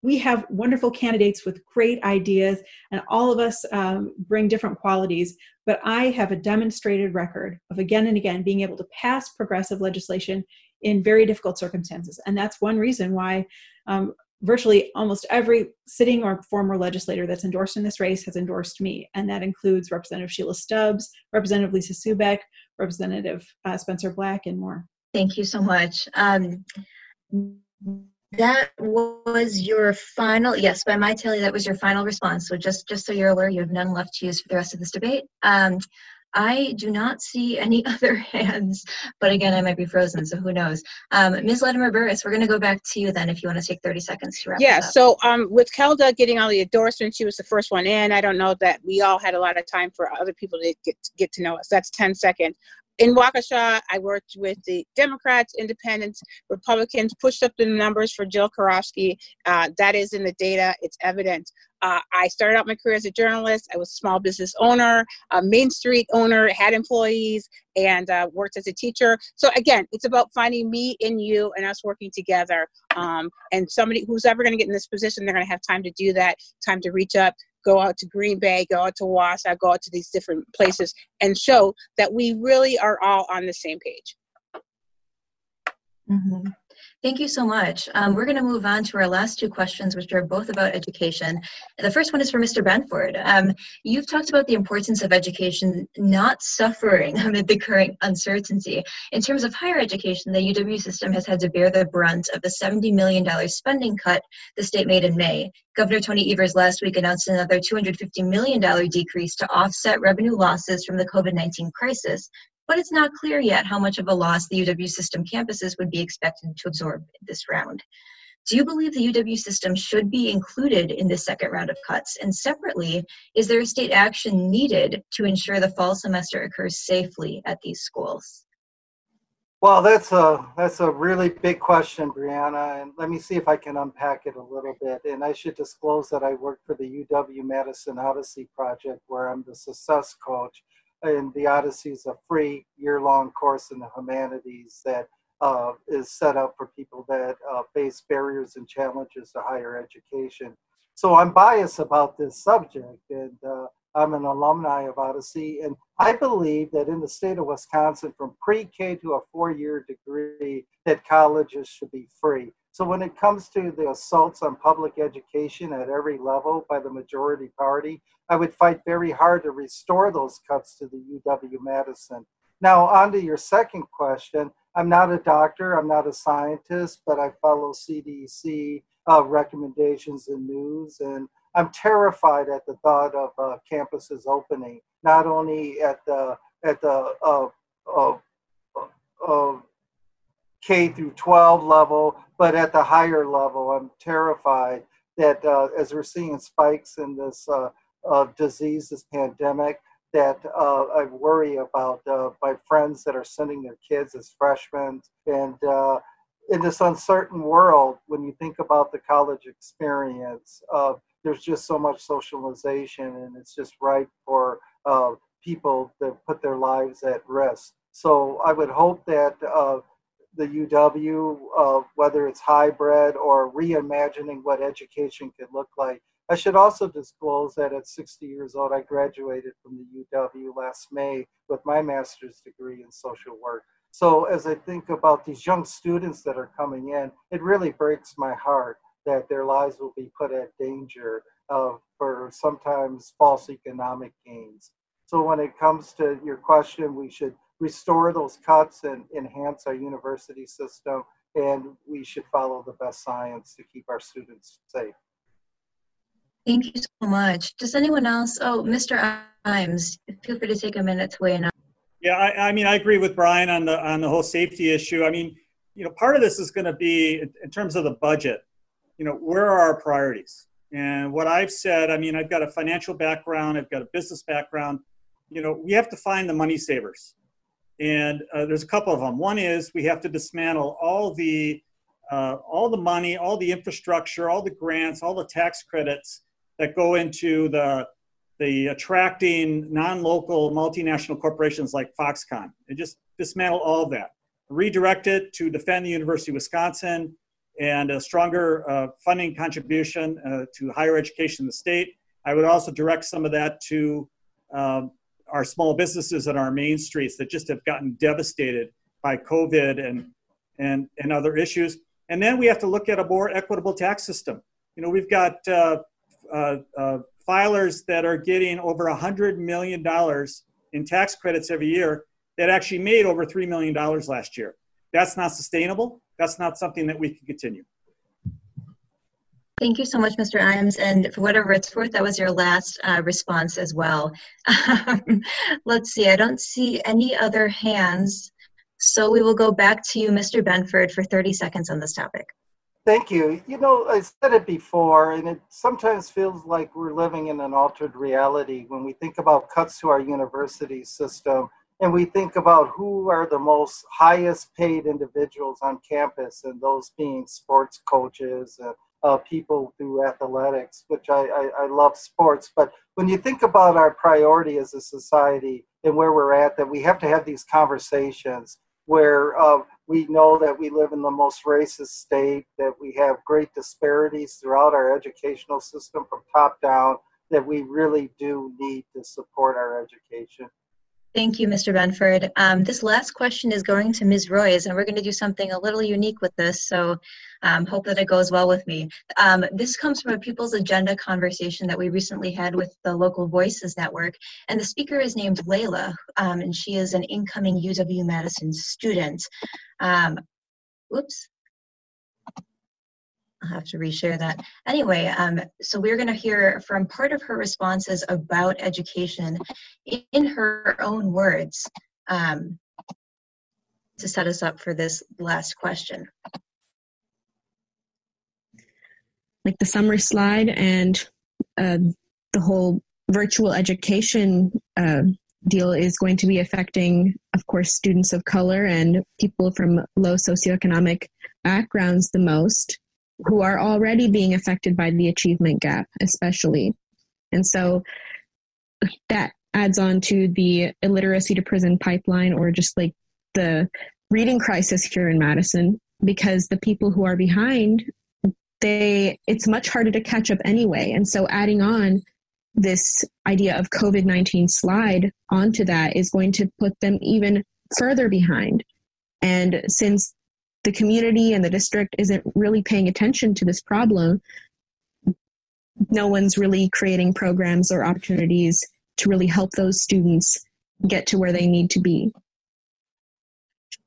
we have wonderful candidates with great ideas, and all of us bring different qualities, but I have a demonstrated record of again and again being able to pass progressive legislation in very difficult circumstances. And that's one reason why virtually almost every sitting or former legislator that's endorsed in this race has endorsed me. And that includes Representative Sheila Stubbs, Representative Lisa Subeck, Representative Spencer Black, and more. Thank you so much. That was your final, yes, by my tally, that was your final response. So just so you're aware, you have none left to use for the rest of this debate. I do not see any other hands, but again, I might be frozen, so who knows. Ms. Latimer-Burris, we're going to go back to you then if you want to take 30 seconds to wrap up. Yeah, so with Kelda getting all the endorsements, she was the first one in. I don't know that we all had a lot of time for other people to get to know us. That's 10 seconds. In Waukesha, I worked with the Democrats, Independents, Republicans, pushed up the numbers for Jill Karofsky. That is in the data. It's evident. I started out my career as a journalist. I was a small business owner, a Main Street owner, had employees, and worked as a teacher. So again, it's about finding me and you and us working together. And somebody who's ever going to get in this position, they're going to have time to do that, time to reach up, go out to Green Bay, go out to Wausau, go out to these different places and show that we really are all on the same page. Mm-hmm. Thank you so much. We're going to move on to our last two questions, which are both about education. The first one is for Mr. Benford. You've talked about the importance of education not suffering amid the current uncertainty. In terms of higher education, the UW system has had to bear the brunt of the $70 million spending cut the state made in May. Governor Tony Evers last week announced another $250 million decrease to offset revenue losses from the COVID-19 crisis. But it's not clear yet how much of a loss the UW system campuses would be expected to absorb this round. Do you believe the UW system should be included in the second round of cuts? And separately, is there a state action needed to ensure the fall semester occurs safely at these schools? Well, that's a really big question, Briana, and let me see if I can unpack it a little bit. And I should disclose that I work for the UW-Madison Odyssey Project, where I'm the success coach. And the Odyssey is a free year-long course in the humanities that is set up for people that face barriers and challenges to higher education. So I'm biased about this subject, and I'm an alumni of Odyssey, and I believe that in the state of Wisconsin, from pre-K to a four-year degree, that colleges should be free. So when it comes to the assaults on public education at every level by the majority party, I would fight very hard to restore those cuts to the UW-Madison. Now, on to your second question. I'm not a doctor, I'm not a scientist, but I follow CDC recommendations and news, and I'm terrified at the thought of campuses opening, not only at the K through 12 level, but at the higher level. I'm terrified that as we're seeing spikes in this disease, this pandemic, that I worry about my friends that are sending their kids as freshmen. And in this uncertain world, when you think about the college experience, there's just so much socialization, and it's just ripe for people that put their lives at risk. So I would hope that the UW, whether it's hybrid or reimagining what education could look like. I should also disclose that at 60 years old, I graduated from the UW last May with my master's degree in social work. So as I think about these young students that are coming in, it really breaks my heart that their lives will be put at danger for sometimes false economic gains. So when it comes to your question, we should restore those cuts and enhance our university system, and we should follow the best science to keep our students safe. Thank you so much. Does anyone else? Oh, Mr. Imes, feel free to take a minute to weigh in. Yeah, I mean, I agree with Brian on the whole safety issue. I mean, you know, part of this is going to be in terms of the budget. You know, where are our priorities? And what I've said, I mean, I've got a financial background, I've got a business background. You know, we have to find the money savers. And there's a couple of them. One is we have to dismantle all the money, all the infrastructure, all the grants, all the tax credits that go into the attracting non-local multinational corporations like Foxconn. And just dismantle all of that. Redirect it to defend the University of Wisconsin, and a stronger funding contribution to higher education in the state. I would also direct some of that to our small businesses and our main streets that just have gotten devastated by COVID and other issues. And then we have to look at a more equitable tax system. You know, we've got filers that are getting over $100 million in tax credits every year that actually made over $3 million last year. That's not sustainable. That's not something that we can continue. Thank you so much, Mr. Iams. And for whatever it's worth, that was your last response as well. Let's see, I don't see any other hands. So we will go back to you, Mr. Benford, for 30 seconds on this topic. Thank you. You know, I said it before, and it sometimes feels like we're living in an altered reality when we think about cuts to our university system, and we think about who are the most highest paid individuals on campus, and those being sports coaches and people through athletics, which I love sports. But when you think about our priority as a society and where we're at, that we have to have these conversations where we know that we live in the most racist state, that we have great disparities throughout our educational system from top down, that we really do need to support our education. Thank you, Mr. Benford. This last question is going to Ms. Royes, and we're going to do something a little unique with this, so hope that it goes well with me. This comes from a People's Agenda conversation that we recently had with the Local Voices Network, and the speaker is named Layla, and she is an incoming UW-Madison student. Whoops. I'll have to reshare that. Anyway, so we're going to hear from part of her responses about education in her own words to set us up for this last question. Like the summary slide and the whole virtual education deal is going to be affecting, of course, students of color and people from low socioeconomic backgrounds the most, who are already being affected by the achievement gap, especially. And so that adds on to the illiteracy to prison pipeline, or just like the reading crisis here in Madison, because the people who are behind, it's much harder to catch up anyway. And so adding on this idea of COVID-19 slide onto that is going to put them even further behind. And since the community and the district isn't really paying attention to this problem, no one's really creating programs or opportunities to really help those students get to where they need to be.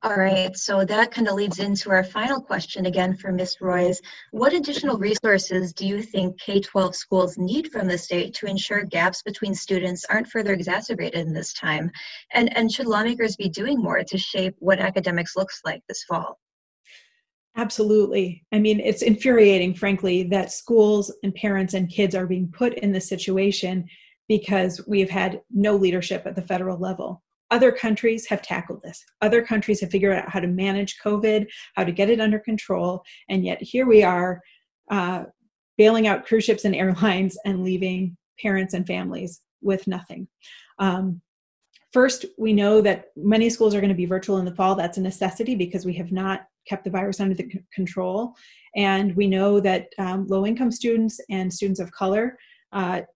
All right, so that kind of leads into our final question again for Ms. Royes. What additional resources do you think K-12 schools need from the state to ensure gaps between students aren't further exacerbated in this time? And should lawmakers be doing more to shape what academics looks like this fall? Absolutely. I mean, it's infuriating, frankly, that schools and parents and kids are being put in this situation because we've had no leadership at the federal level. Other countries have tackled this. Other countries have figured out how to manage COVID, how to get it under control, and yet here we are bailing out cruise ships and airlines and leaving parents and families with nothing. First, we know that many schools are going to be virtual in the fall. That's a necessity because we have not kept the virus under the control. And we know that low-income students and students of color are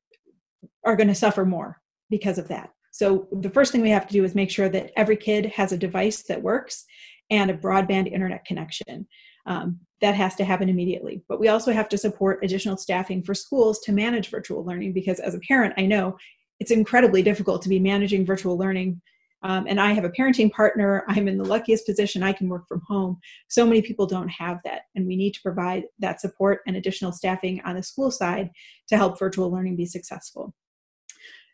going to suffer more because of that. So the first thing we have to do is make sure that every kid has a device that works and a broadband internet connection. That has to happen immediately. But we also have to support additional staffing for schools to manage virtual learning, because as a parent, I know it's incredibly difficult to be managing virtual learning. And I have a parenting partner. I'm in the luckiest position. I can work from home. So many people don't have that. And we need to provide that support and additional staffing on the school side to help virtual learning be successful.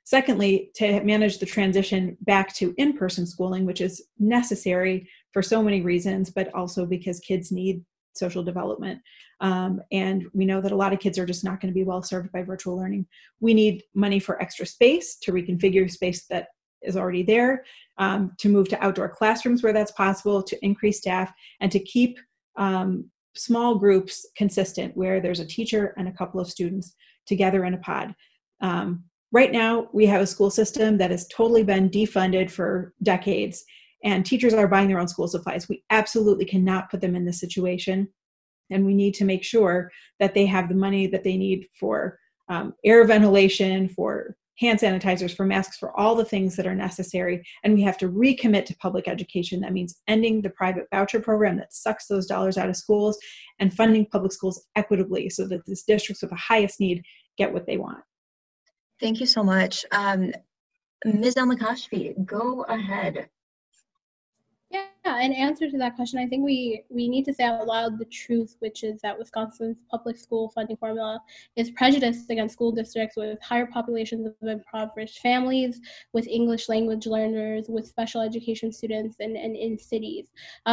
Secondly, to manage the transition back to in-person schooling, which is necessary for so many reasons, but also because kids need social development. And we know that a lot of kids are just not going to be well served by virtual learning. We need money for extra space to reconfigure space that is already there, to move to outdoor classrooms where that's possible, to increase staff, and to keep small groups consistent where there's a teacher and a couple of students together in a pod. Right now, we have a school system that has totally been defunded for decades, and teachers are buying their own school supplies. We absolutely cannot put them in this situation. And we need to make sure that they have the money that they need for air ventilation, for hand sanitizers, for masks, for all the things that are necessary. And we have to recommit to public education. That means ending the private voucher program that sucks those dollars out of schools and funding public schools equitably so that these districts with the highest need get what they want. Thank you so much. Ms. El-Nakashfi, go ahead. Yeah, in answer to that question, I think we need to say out loud the truth, which is that Wisconsin's public school funding formula is prejudiced against school districts with higher populations of impoverished families, with English language learners, with special education students, and in cities.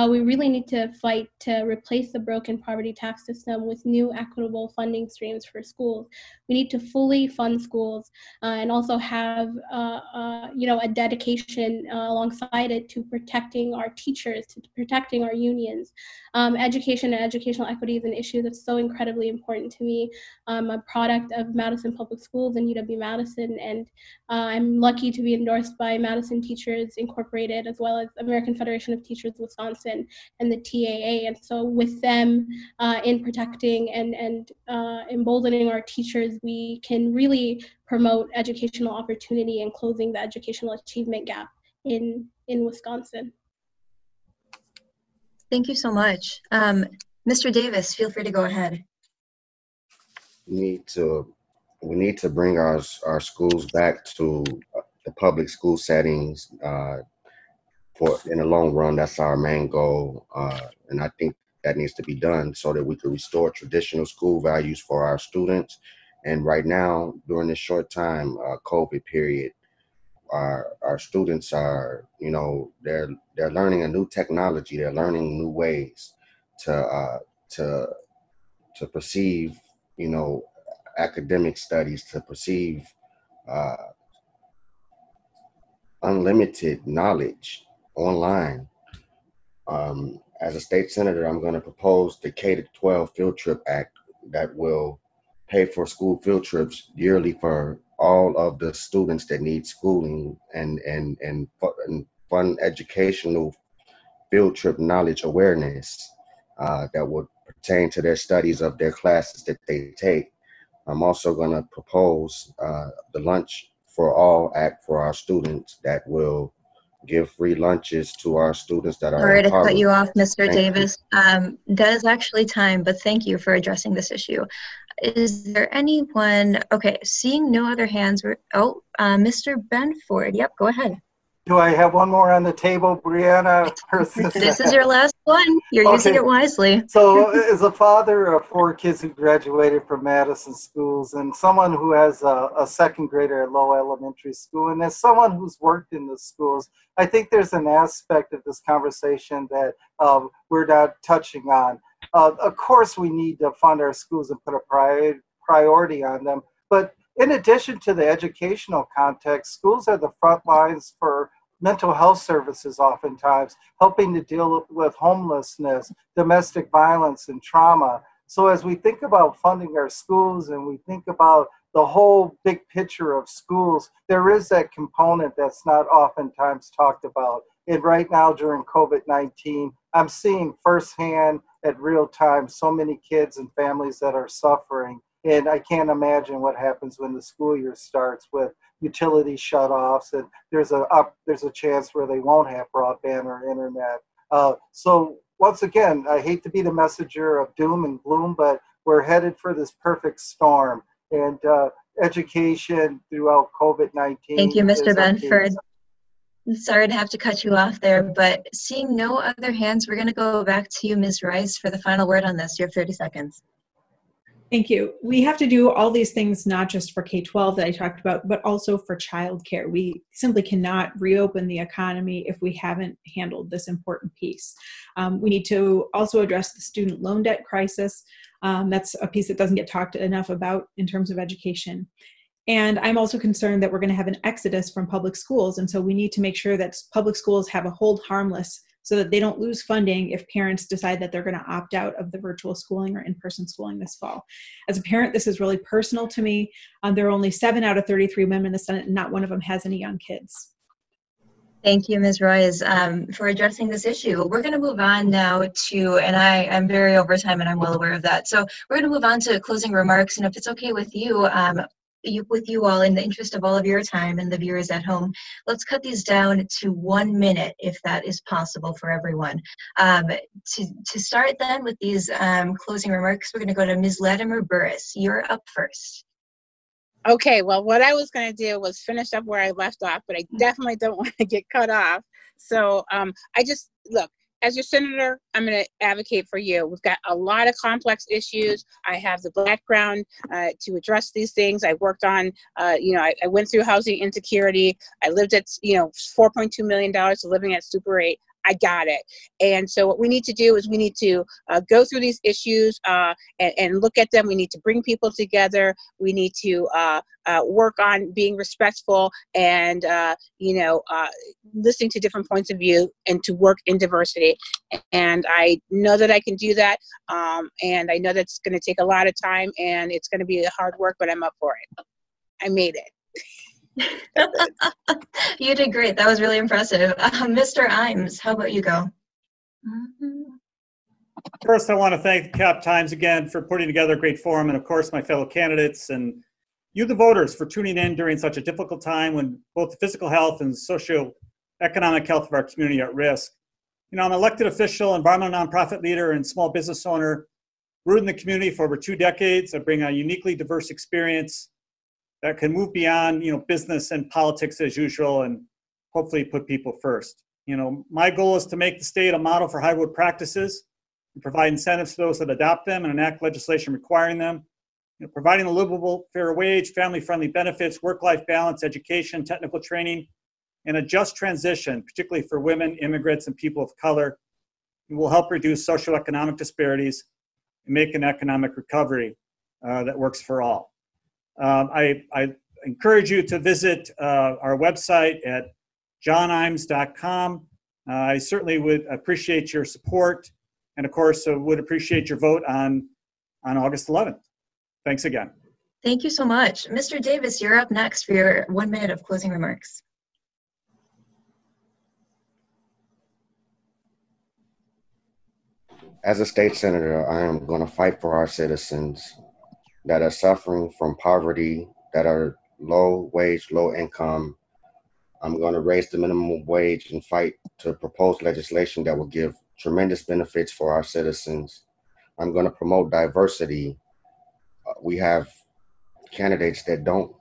We really need to fight to replace the broken poverty tax system with new equitable funding streams for schools. We need to fully fund schools and also have a dedication alongside it to protecting our teachers, to protecting our unions. Education and educational equity is an issue that's so incredibly important to me. I'm a product of Madison Public Schools and UW-Madison, and I'm lucky to be endorsed by Madison Teachers Incorporated, as well as American Federation of Teachers Wisconsin and the TAA. And so with them in protecting and emboldening our teachers, we can really promote educational opportunity and closing the educational achievement gap in Wisconsin. Thank you so much. Mr. Davis, feel free to go ahead. We need to bring our schools back to the public school settings. For in the long run, that's our main goal. And I think that needs to be done so that we can restore traditional school values for our students. And right now, during this short time, COVID period, Our students are, they're learning a new technology. They're learning new ways to perceive, academic studies, to perceive unlimited knowledge online. As a state senator, I'm going to propose the K-12 Field Trip Act that will pay for school field trips yearly for all of the students that need schooling and fun educational field trip knowledge awareness that would pertain to their studies of their classes that they take. I'm also going to propose the Lunch for All Act for our students that will give free lunches to our students that are Sorry to cut you off, Mr. Davis. That is actually time, but thank you for addressing this issue. Is there anyone? Okay, seeing no other hands. Mr. Benford. Yep, go ahead. Do I have one more on the table, Briana? This is your last one. You're okay. Using it wisely. So, as a father of four kids who graduated from Madison schools, and someone who has a second grader at Lowell Elementary School, and as someone who's worked in the schools, I think there's an aspect of this conversation that we're not touching on. Of course, we need to fund our schools and put a priority on them. But in addition to the educational context, schools are the front lines for mental health services oftentimes, helping to deal with homelessness, domestic violence, and trauma. So as we think about funding our schools and we think about the whole big picture of schools, there is that component that's not oftentimes talked about. And right now during COVID-19, I'm seeing firsthand at real time so many kids and families that are suffering. And I can't imagine what happens when the school year starts with utility shutoffs, and there's a chance where they won't have broadband or internet. So once again, I hate to be the messenger of doom and gloom, but we're headed for this perfect storm. And education throughout COVID-19. Thank you, Mr. Benford. Sorry to have to cut you off there, but seeing no other hands, we're going to go back to you, Ms. Rice, for the final word on this. You have 30 seconds. Thank you. We have to do all these things, not just for K-12 that I talked about, but also for childcare. We simply cannot reopen the economy if we haven't handled this important piece. We need to also address the student loan debt crisis. That's a piece that doesn't get talked enough about in terms of education. And I'm also concerned that we're going to have an exodus from public schools. And so we need to make sure that public schools have a hold harmless so that they don't lose funding if parents decide that they're going to opt out of the virtual schooling or in-person schooling this fall. As a parent, this is really personal to me. There are only 7 out of 33 women in the Senate, and not one of them has any young kids. Thank you, Ms. Royes, for addressing this issue. We're going to move on now to, and I am very over time and I'm well aware of that, so we're going to move on to closing remarks, and if it's okay with you, with you all, in the interest of all of your time and the viewers at home, let's cut these down to 1 minute if that is possible for everyone. To start then with these closing remarks, we're going to go to Ms. Latimer Burris. You're up first. Okay, well, what I was going to do was finish up where I left off, but I definitely don't want to get cut off. So I just, look, as your senator, I'm going to advocate for you. We've got a lot of complex issues. I have the background to address these things. I worked on, I went through housing insecurity. I lived at, $4.2 million living at Super 8. I got it. And so what we need to do is we need to go through these issues and look at them. We need to bring people together. We need to work on being respectful and, listening to different points of view and to work in diversity. And I know that I can do that. And I know that's going to take a lot of time and it's going to be hard work, but I'm up for it. I made it. You did great. That was really impressive. Mr. Imes, how about you go? First, I want to thank Cap Times again for putting together a great forum, and of course my fellow candidates and you, the voters, for tuning in during such a difficult time when both the physical health and socioeconomic health of our community are at risk. You know, I'm an elected official, environmental nonprofit leader, and small business owner, rooted in the community for over 2 decades. I bring a uniquely diverse experience that can move beyond, business and politics as usual, and hopefully put people first. My goal is to make the state a model for high road practices and provide incentives for those that adopt them and enact legislation requiring them. Providing a livable, fair wage, family-friendly benefits, work-life balance, education, technical training, and a just transition, particularly for women, immigrants, and people of color, will help reduce socioeconomic disparities and make an economic recovery that works for all. I encourage you to visit our website at johnimes.com. I certainly would appreciate your support, and of course would appreciate your vote on August 11th. Thanks again. Thank you so much. Mr. Davis, you're up next for your 1 minute of closing remarks. As a state senator, I am going to fight for our citizens that are suffering from poverty, that are low wage, low income. I'm going to raise the minimum wage and fight to propose legislation that will give tremendous benefits for our citizens. I'm going to promote diversity. We have candidates that don't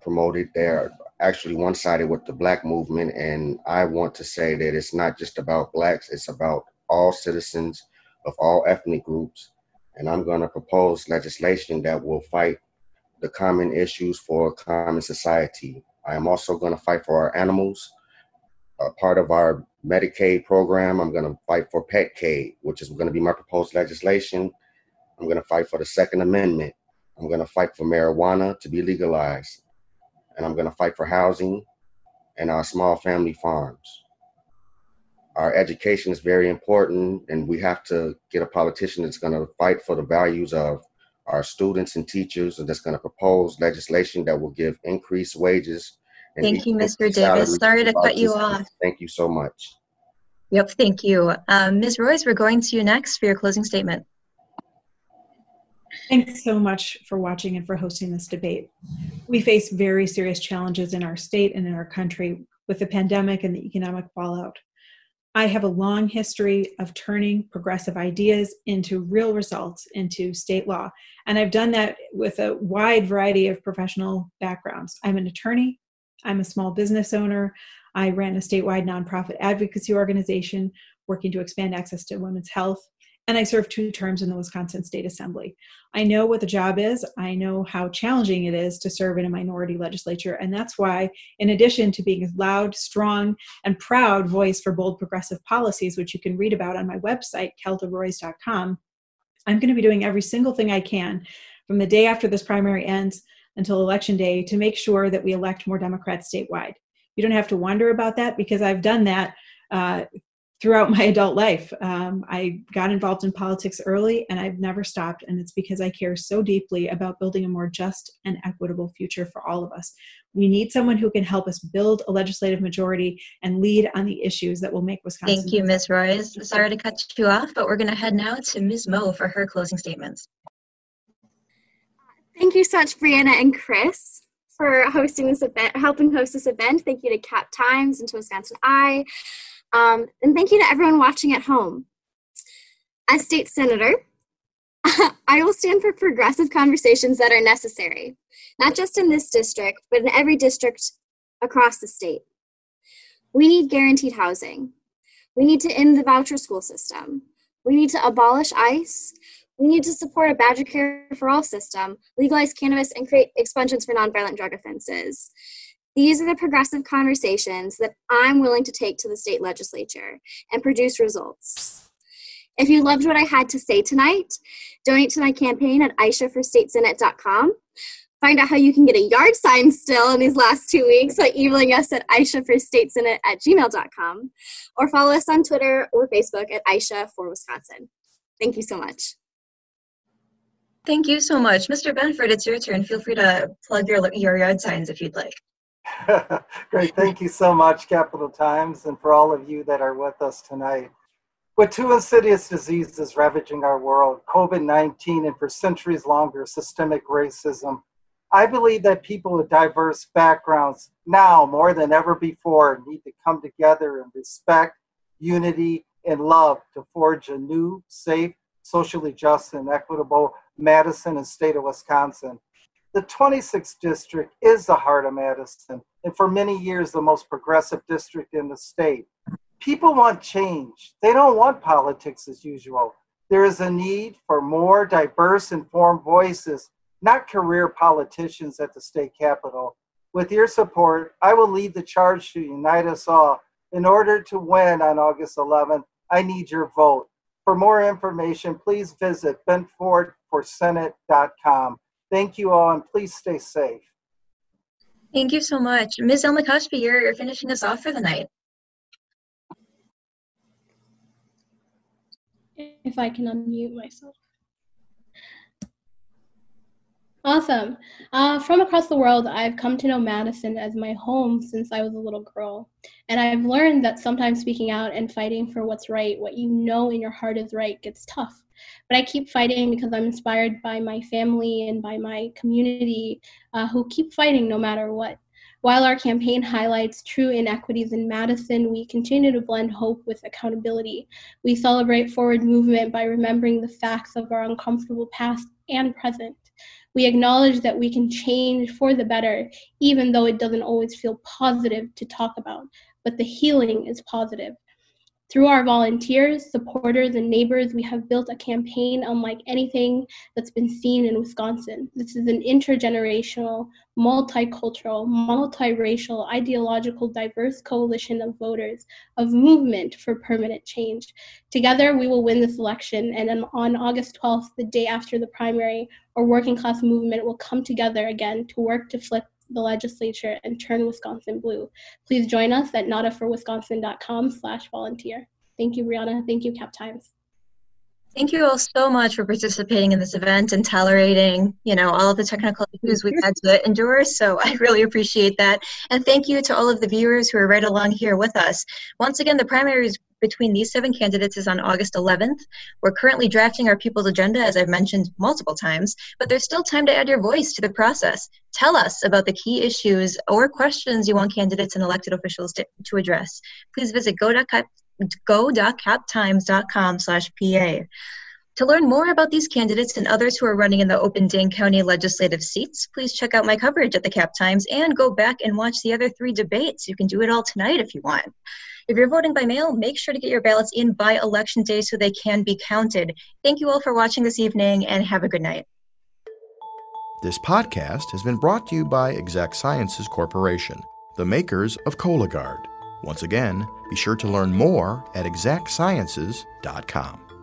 promote it. They're actually one-sided with the Black movement, and I want to say that it's not just about Blacks, it's about all citizens of all ethnic groups. And I'm going to propose legislation that will fight the common issues for common society. I am also going to fight for our animals. A part of our Medicaid program, I'm going to fight for Petcade, which is going to be my proposed legislation. I'm going to fight for the Second Amendment. I'm going to fight for marijuana to be legalized. And I'm going to fight for housing and our small family farms. Our education is very important, and we have to get a politician that's going to fight for the values of our students and teachers, and that's going to propose legislation that will give increased wages. Thank you, Mr. Davis. Sorry to cut you off. Thank you so much. Yep, thank you. Ms. Royce, we're going to you next for your closing statement. Thanks so much for watching and for hosting this debate. We face very serious challenges in our state and in our country with the pandemic and the economic fallout. I have a long history of turning progressive ideas into real results, into state law. And I've done that with a wide variety of professional backgrounds. I'm an attorney. I'm a small business owner. I ran a statewide nonprofit advocacy organization working to expand access to women's health. And I served 2 terms in the Wisconsin State Assembly. I know what the job is. I know how challenging it is to serve in a minority legislature. And that's why, in addition to being a loud, strong, and proud voice for bold progressive policies, which you can read about on my website, keldaroyes.com, I'm going to be doing every single thing I can from the day after this primary ends until election day to make sure that we elect more Democrats statewide. You don't have to wonder about that because I've done that throughout my adult life. I got involved in politics early and I've never stopped. And it's because I care so deeply about building a more just and equitable future for all of us. We need someone who can help us build a legislative majority and lead on the issues that will make Wisconsin. Thank you, Ms. Royes. Sorry to cut you off, but we're going to head now to Ms. Moe for her closing statements. Thank you so much, Briana and Chris, for hosting this event, helping host this event. Thank you to Cap Times and to Wisconsin Eye. And thank you to everyone watching at home. As state senator, I will stand for progressive conversations that are necessary, not just in this district, but in every district across the state. We need guaranteed housing. We need to end the voucher school system. We need to abolish ICE. We need to support a Badger Care for All system, legalize cannabis, and create expungements for nonviolent drug offenses. These are the progressive conversations that I'm willing to take to the state legislature and produce results. If you loved what I had to say tonight, donate to my campaign at aishaforstatesenate.com. Find out how you can get a yard sign still in these last 2 weeks by emailing us at aishaforstatesenate@gmail.com or follow us on Twitter or Facebook at Aisha for Wisconsin. Thank you so much. Thank you so much. Mr. Benford, it's your turn. Feel free to plug your yard signs if you'd like. Great. Thank you so much, Capital Times, and for all of you that are with us tonight. With two insidious diseases ravaging our world, COVID-19 and for centuries longer systemic racism, I believe that people with diverse backgrounds now more than ever before need to come together in respect, unity, and love to forge a new, safe, socially just, and equitable Madison and state of Wisconsin. The 26th district is the heart of Madison, and for many years, the most progressive district in the state. People want change. They don't want politics as usual. There is a need for more diverse, informed voices, not career politicians at the state capitol. With your support, I will lead the charge to unite us all. In order to win on August 11th, I need your vote. For more information, please visit benfordforsenate.com. Thank you all, and please stay safe. Thank you so much. Ms. El-Nakashbi, you're finishing us off for the night. If I can unmute myself. Awesome. From across the world, I've come to know Madison as my home since I was a little girl. And I've learned that sometimes speaking out and fighting for what's right, what you know in your heart is right, gets tough. But I keep fighting because I'm inspired by my family and by my community who keep fighting no matter what. While our campaign highlights true inequities in Madison, we continue to blend hope with accountability. We celebrate forward movement by remembering the facts of our uncomfortable past and present. We acknowledge that we can change for the better, even though it doesn't always feel positive to talk about, but the healing is positive. Through our volunteers, supporters, and neighbors, we have built a campaign unlike anything that's been seen in Wisconsin. This is an intergenerational, multicultural, multiracial, ideological, diverse coalition of voters, of movement for permanent change. Together, we will win this election, and on August 12th, the day after the primary, our working class movement will come together again to work to flip the legislature and turn Wisconsin blue. Please join us at nadaforwisconsin.com/volunteer. Thank you, Briana. Thank you, Cap Times. Thank you all so much for participating in this event and tolerating, all of the technical issues we've had to endure. So I really appreciate that. And thank you to all of the viewers who are right along here with us. Once again, the primaries between these 7 candidates is on August 11th. We're currently drafting our people's agenda, as I've mentioned multiple times, but there's still time to add your voice to the process. Tell us about the key issues or questions you want candidates and elected officials to address. Please visit go.captimes.com/PA. To learn more about these candidates and others who are running in the open Dane County legislative seats, please check out my coverage at the Cap Times and go back and watch the other 3 debates. You can do it all tonight if you want. If you're voting by mail, make sure to get your ballots in by election day so they can be counted. Thank you all for watching this evening and have a good night. This podcast has been brought to you by Exact Sciences Corporation, the makers of Cologuard. Once again, be sure to learn more at exactsciences.com.